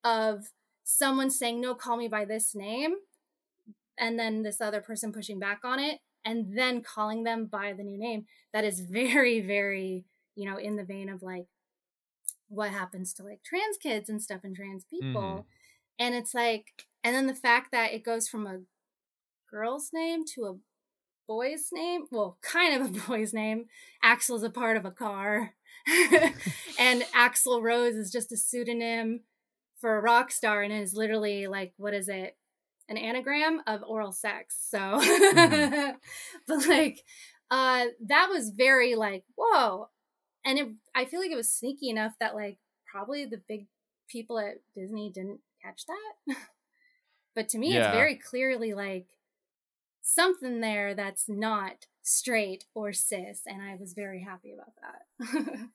of someone saying, no, call me by this name, and then this other person pushing back on it, and then calling them by the new name. That is very, very, you know, in the vein of like what happens to like trans kids and stuff and trans people. Mm. And it's like, and then the fact that it goes from a girl's name to a boy's name, well, kind of a boy's name. Axel's a part of a car. And Axl Rose is just a pseudonym for a rock star, and it is literally like, what is it? An anagram of oral sex. So, mm-hmm. but like, uh, that was very like, whoa. And it, I feel like it was sneaky enough that like probably the big people at Disney didn't catch that. But to me, yeah. it's very clearly like something there that's not straight or cis. And I was very happy about that.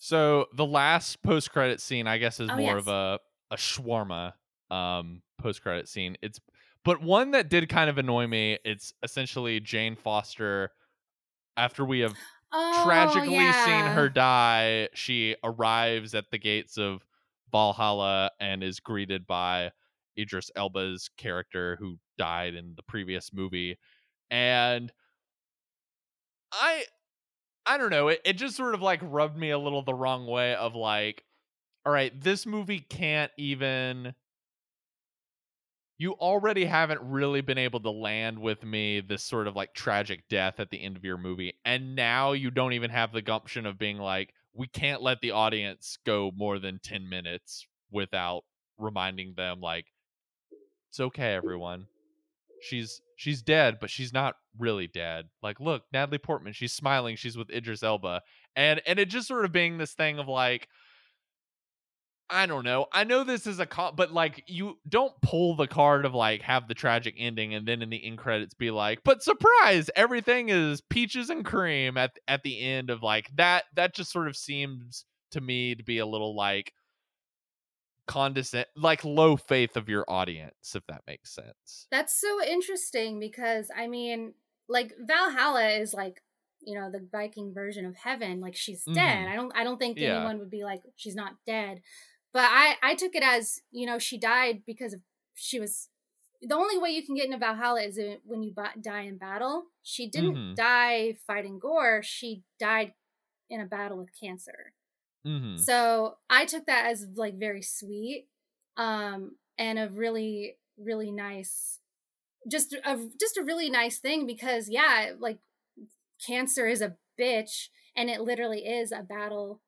So the last post-credit scene, I guess, is oh, more yes. of a, a shawarma um, post-credit scene. It's but one that did kind of annoy me. It's essentially Jane Foster. After we have oh, tragically yeah. seen her die, she arrives at the gates of Valhalla and is greeted by Idris Elba's character, who died in the previous movie. And I... I don't know, it, it just sort of like rubbed me a little the wrong way of like, all right, this movie can't even, you already haven't really been able to land with me this sort of like tragic death at the end of your movie. And now you don't even have the gumption of being like, we can't let the audience go more than ten minutes without reminding them like, it's okay, everyone. She's she's dead, but she's not really dead. Like, look, Natalie Portman, she's smiling, she's with Idris Elba. And and it just sort of being this thing of like, I don't know. I know this is a con, but like, you don't pull the card of like, have the tragic ending and then in the end credits be like, but surprise, everything is peaches and cream at at the end of like that. That just sort of seems to me to be a little like condescend, like low faith of your audience, if that makes sense. That's so interesting because I mean, like Valhalla is like you know, the Viking version of heaven, like she's mm-hmm. dead. I don't I don't think yeah. anyone would be like, she's not dead. But I, I took it as, you know, she died because of, she was, the only way you can get into Valhalla is when you die in battle. She didn't mm-hmm. die fighting gore. She died in a battle with cancer. Mm-hmm. So I took that as like very sweet, um, and a really, really nice, just a, just a really nice thing because, yeah, like cancer is a bitch and it literally is a battle,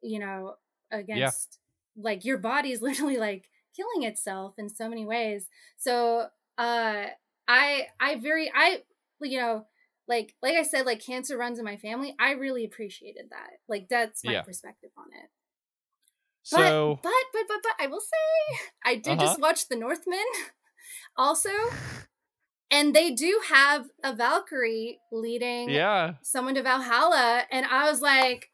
you know, against yeah. like your body's literally like killing itself in so many ways. So uh, I, I very, I, you know, Like, like I said, like cancer runs in my family. I really appreciated that. Like, that's my yeah. perspective on it. But, so, but, but, but, but, I will say, I did uh-huh. just watch The Northmen, also, and they do have a Valkyrie leading yeah. someone to Valhalla, and I was like,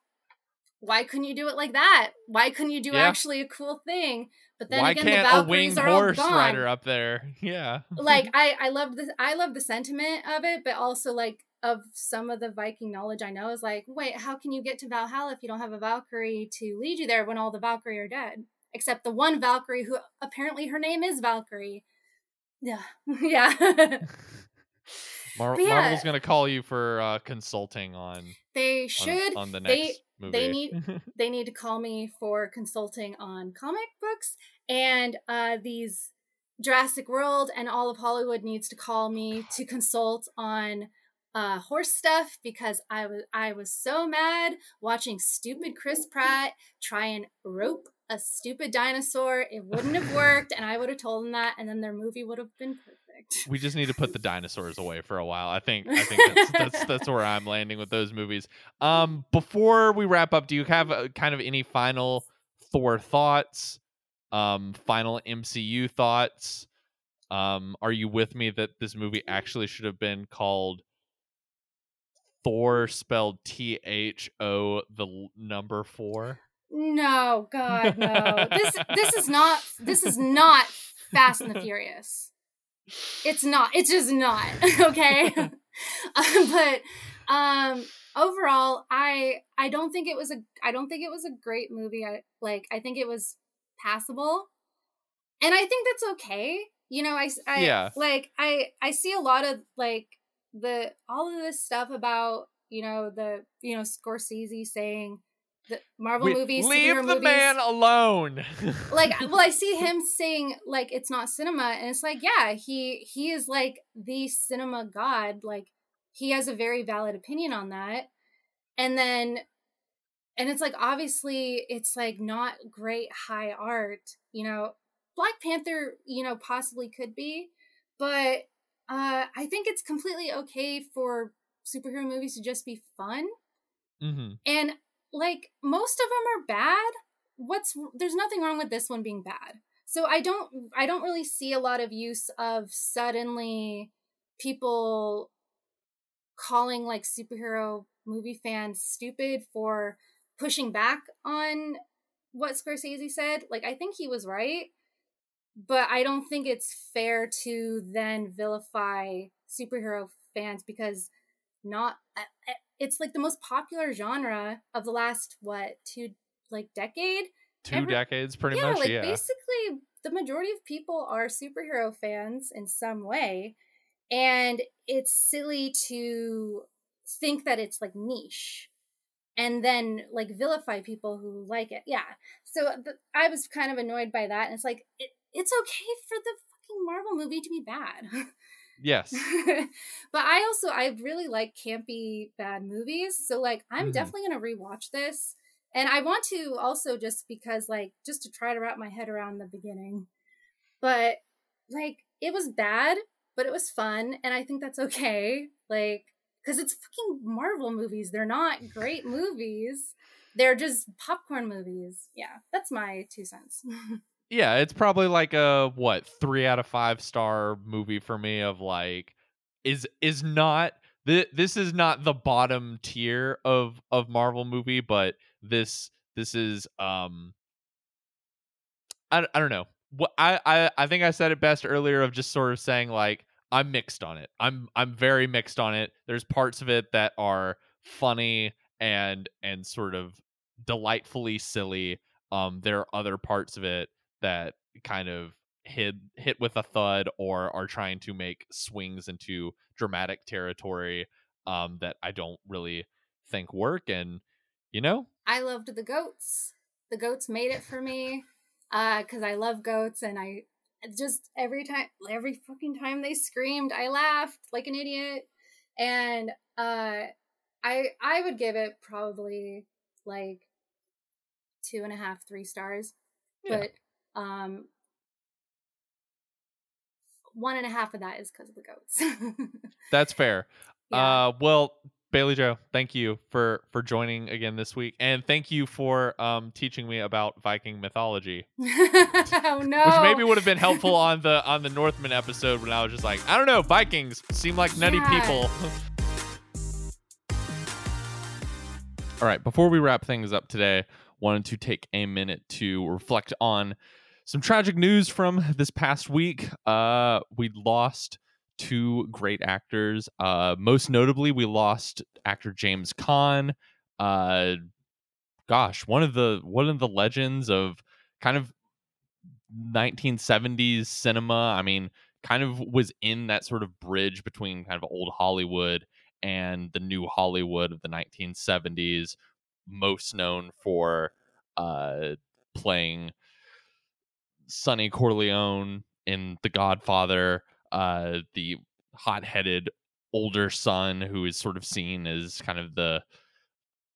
why couldn't you do it like that? Why couldn't you do yeah. actually a cool thing? But then Why again, can't the Valkyries a winged horse are all gone. Rider up there? Yeah. Like I, I love the I love the sentiment of it, but also like of some of the Viking knowledge I know is like, wait, how can you get to Valhalla if you don't have a Valkyrie to lead you there when all the Valkyrie are dead? Except the one Valkyrie who apparently her name is Valkyrie. Yeah. yeah. Mar- yeah. Marvel's gonna call you for uh, consulting on They should on, on the next they- Movie. They need they need to call me for consulting on comic books and uh, these Jurassic World, and all of Hollywood needs to call me to consult on uh, horse stuff because I was I was so mad watching stupid Chris Pratt try and rope a stupid dinosaur. It wouldn't have worked, and I would have told him that, and then their movie would have been perfect. We just need to put the dinosaurs away for a while. I think I think that's that's, that's where I'm landing with those movies. Um, before we wrap up, do you have a, kind of any final Thor thoughts? Um, final M C U thoughts? Um, are you with me that this movie actually should have been called Thor, spelled T H O, the number four? No, God, no. this this is not this is not Fast and the Furious. It's not. It's just not. Okay. um, but um, overall, I I don't think it was a I don't think it was a great movie. I like I think it was passable, and I think that's okay. You know, I, I yeah. like I I see a lot of like the all of this stuff about you know the you know Scorsese saying that Marvel we, movies leave the movies, man alone. Like, well, I see him saying like it's not cinema, and it's like, yeah, he he is like the cinema god. Like, he has a very valid opinion on that. And then, and it's like obviously it's like not great high art. You know, Black Panther, you know, possibly could be, but uh, I think it's completely okay for superhero movies to just be fun. Mm-hmm. And like most of them are bad. What's there's nothing wrong with this one being bad. So I don't I don't really see a lot of use of suddenly people calling like superhero movie fans stupid for pushing back on what Scorsese said. Like, I think he was right, but I don't think it's fair to then vilify superhero fans because not I, I, it's like the most popular genre of the last, what, two, like decade? Two Every, decades, pretty yeah, much, like, yeah. Basically, the majority of people are superhero fans in some way, and it's silly to think that it's, like, niche, and then, like, vilify people who like it. Yeah, so the, I was kind of annoyed by that, and it's like, it, it's okay for the fucking Marvel movie to be bad. Yes. But I also, I really like campy bad movies. So like, I'm mm-hmm. definitely going to rewatch this. And I want to also just because like, just to try to wrap my head around the beginning. But like, it was bad, but it was fun. And I think that's okay. Like, because it's fucking Marvel movies. They're not great movies. They're just popcorn movies. Yeah, that's my two cents. Yeah, it's probably like a, what, three out of five star movie for me of like, is is not, th- this is not the bottom tier of, of Marvel movie, but this this is, um, I, I don't know. I, I, I think I said it best earlier of just sort of saying like, I'm mixed on it. I'm I'm very mixed on it. There's parts of it that are funny and and sort of delightfully silly. Um, there are other parts of it that kind of hit hit with a thud or are trying to make swings into dramatic territory um, that I don't really think work. And, you know, I loved the goats. The goats made it for me because uh, I love goats, and I just every time, every fucking time they screamed, I laughed like an idiot. And uh, I I would give it probably like two and a half, three stars, yeah. But um, one and a half of that is because of the goats. That's fair. Yeah. Uh, well, Bailey Jo, thank you for, for joining again this week. And thank you for um, teaching me about Viking mythology. Oh, no. Which maybe would have been helpful on the on the Northmen episode when I was just like, I don't know, Vikings seem like nutty yeah. people. All right, before we wrap things up today, wanted to take a minute to reflect on some tragic news from this past week. Uh, we lost two great actors. Uh, most notably, we lost actor James Caan. Uh, gosh, one of the one of the legends of kind of nineteen seventies cinema. I mean, kind of was in that sort of bridge between kind of old Hollywood and the new Hollywood of the nineteen seventies. Most known for uh, playing Sonny Corleone in The Godfather. Uh, the hot-headed older son who is sort of seen as kind of the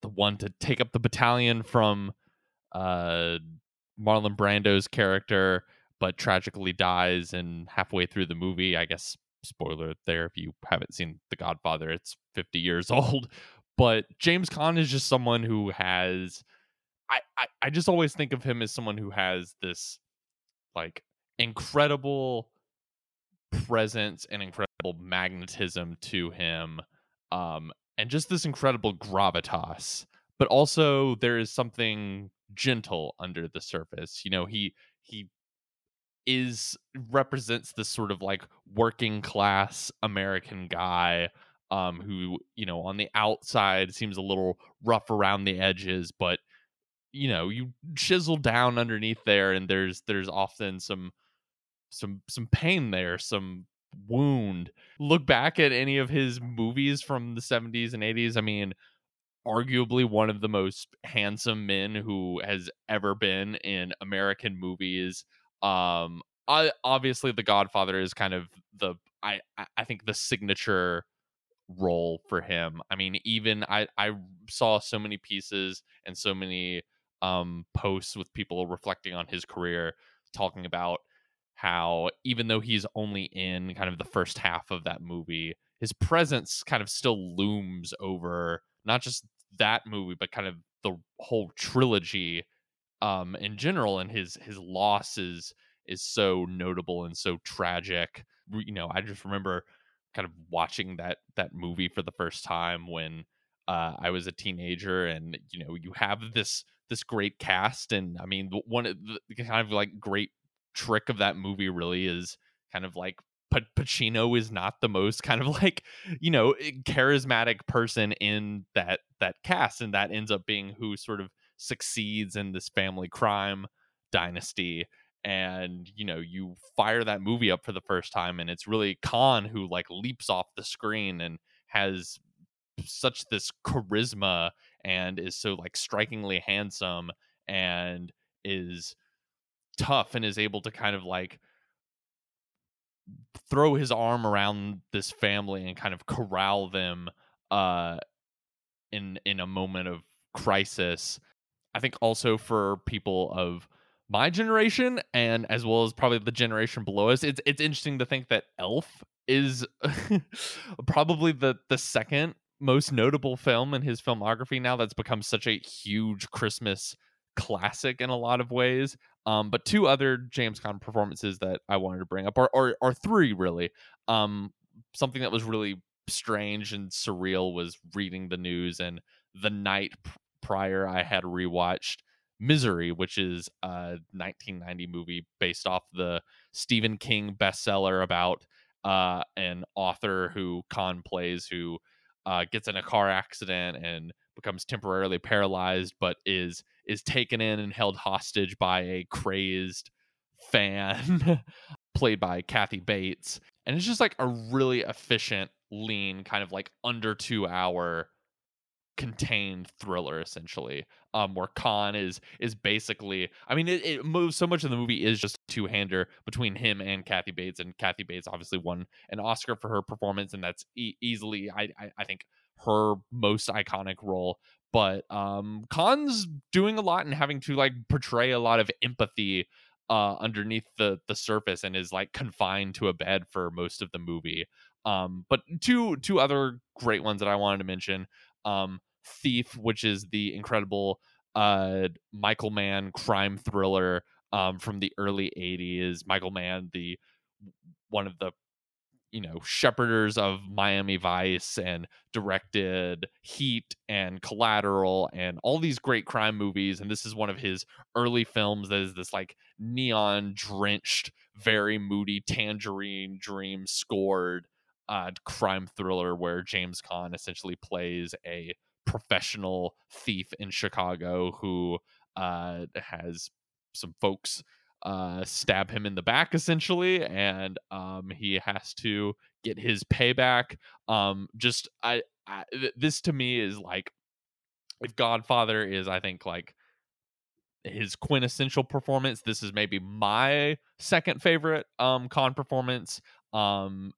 the one to take up the battalion from uh, Marlon Brando's character, but tragically dies and halfway through the movie. I guess, spoiler there, if you haven't seen The Godfather, it's fifty years old. But James Caan is just someone who has... I, I, I just always think of him as someone who has this like incredible presence and incredible magnetism to him, um and just this incredible gravitas, but also there is something gentle under the surface. You know, he he is represents this sort of like working class American guy um who, you know, on the outside seems a little rough around the edges, but you know, you chisel down underneath there and there's there's often some some some pain there, some wound. Look back at any of his movies from the seventies and eighties. I mean, arguably one of the most handsome men who has ever been in American movies. Um, I, obviously, The Godfather is kind of the I I think the signature role for him. I mean, even I I saw so many pieces and so many um posts with people reflecting on his career, talking about how even though he's only in kind of the first half of that movie, his presence kind of still looms over not just that movie, but kind of the whole trilogy um, in general. And his his loss is, is so notable and so tragic. You know, I just remember kind of watching that that movie for the first time when uh, I was a teenager, and, you know, you have this this great cast. And I mean, one of the kind of like great trick of that movie really is kind of like P- Pacino is not the most kind of like, you know, charismatic person in that that cast, and that ends up being who sort of succeeds in this family crime dynasty. And, you know, you fire that movie up for the first time and it's really Caan who like leaps off the screen and has such this charisma and is so like strikingly handsome and is tough and is able to kind of like throw his arm around this family and kind of corral them uh in in a moment of crisis. I think also for people of my generation and as well as probably the generation below us, it's it's interesting to think that Elf is probably the the second most notable film in his filmography now that's become such a huge Christmas classic in a lot of ways. Um, but two other James Caan performances that I wanted to bring up are, are, are three really. Um, something that was really strange and surreal was reading the news, and the night p- prior I had rewatched Misery, which is a nineteen ninety movie based off the Stephen King bestseller about uh, an author who Caan plays who uh, gets in a car accident and becomes temporarily paralyzed, but is is taken in and held hostage by a crazed fan played by Kathy Bates. And it's just like a really efficient, lean, kind of like under two hour contained thriller, essentially, um, where Khan is is basically, I mean, it, it moves so much of the movie is just two-hander between him and Kathy Bates, and Kathy Bates obviously won an Oscar for her performance, and that's e- easily, I, I I think, her most iconic role. But um, Khan's doing a lot and having to like portray a lot of empathy uh, underneath the the surface, and is like confined to a bed for most of the movie. Um, but two two other great ones that I wanted to mention. Um, Thief, which is the incredible uh, Michael Mann crime thriller um, from the early eighties. Michael Mann, the one of the you know shepherders of Miami Vice, and directed Heat and Collateral and all these great crime movies. And this is one of his early films that is this like neon drenched, very moody Tangerine Dream scored Uh, crime thriller where James Caan essentially plays a professional thief in Chicago who uh, has some folks uh, stab him in the back, essentially, and um, he has to get his payback. Um, just I, I th- this to me is like, if Godfather is, I think, like his quintessential performance, this is maybe my second favorite um, Caan performance. Um,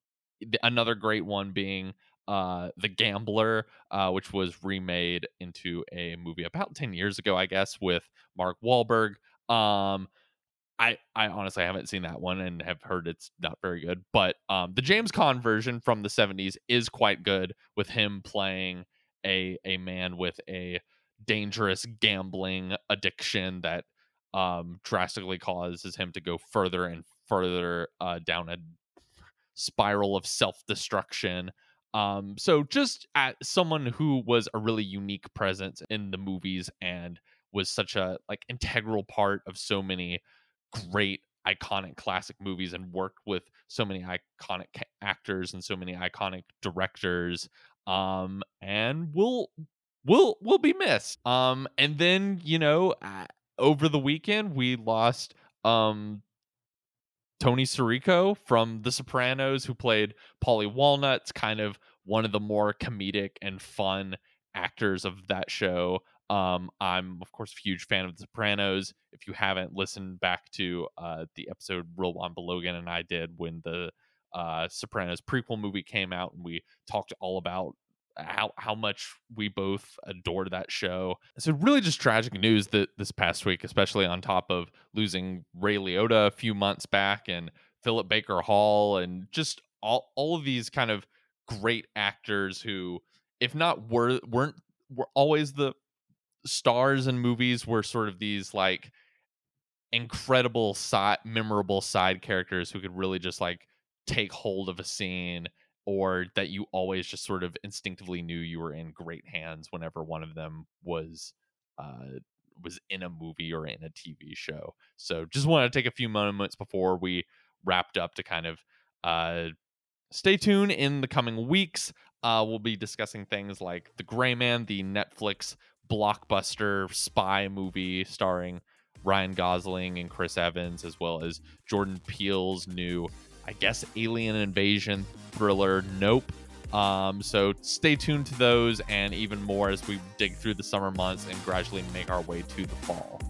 Another great one being uh, The Gambler, uh, which was remade into a movie about ten years ago, I guess, with Mark Wahlberg. Um, I I honestly haven't seen that one and have heard it's not very good. But um, the James Caan version from the seventies is quite good, with him playing a, a man with a dangerous gambling addiction that um, drastically causes him to go further and further uh, down a spiral of self-destruction. Um so just at someone who was a really unique presence in the movies and was such a like integral part of so many great iconic classic movies, and worked with so many iconic ca- actors and so many iconic directors, um and we'll we'll we'll be missed. Um and then you know uh, over the weekend we lost um Tony Sirico from The Sopranos, who played Paulie Walnuts, kind of one of the more comedic and fun actors of that show. Um, I'm, of course, a huge fan of The Sopranos. If you haven't listened back to uh, the episode Real Juan Belogan and I did when the uh, Sopranos prequel movie came out, and we talked all about how how much we both adored that show. So really just tragic news that this past week, especially on top of losing Ray Liotta a few months back and Philip Baker Hall, and just all, all of these kind of great actors who, if not were weren't were always the stars in movies, were sort of these like incredible side memorable side characters who could really just like take hold of a scene, or that you always just sort of instinctively knew you were in great hands whenever one of them was uh, was in a movie or in a T V show. So just wanted to take a few moments before we wrapped up to kind of uh, stay tuned in the coming weeks. Uh, we'll be discussing things like The Gray Man, the Netflix blockbuster spy movie starring Ryan Gosling and Chris Evans, as well as Jordan Peele's new, I guess, alien invasion thriller, Nope. Um, so stay tuned to those and even more as we dig through the summer months and gradually make our way to the fall.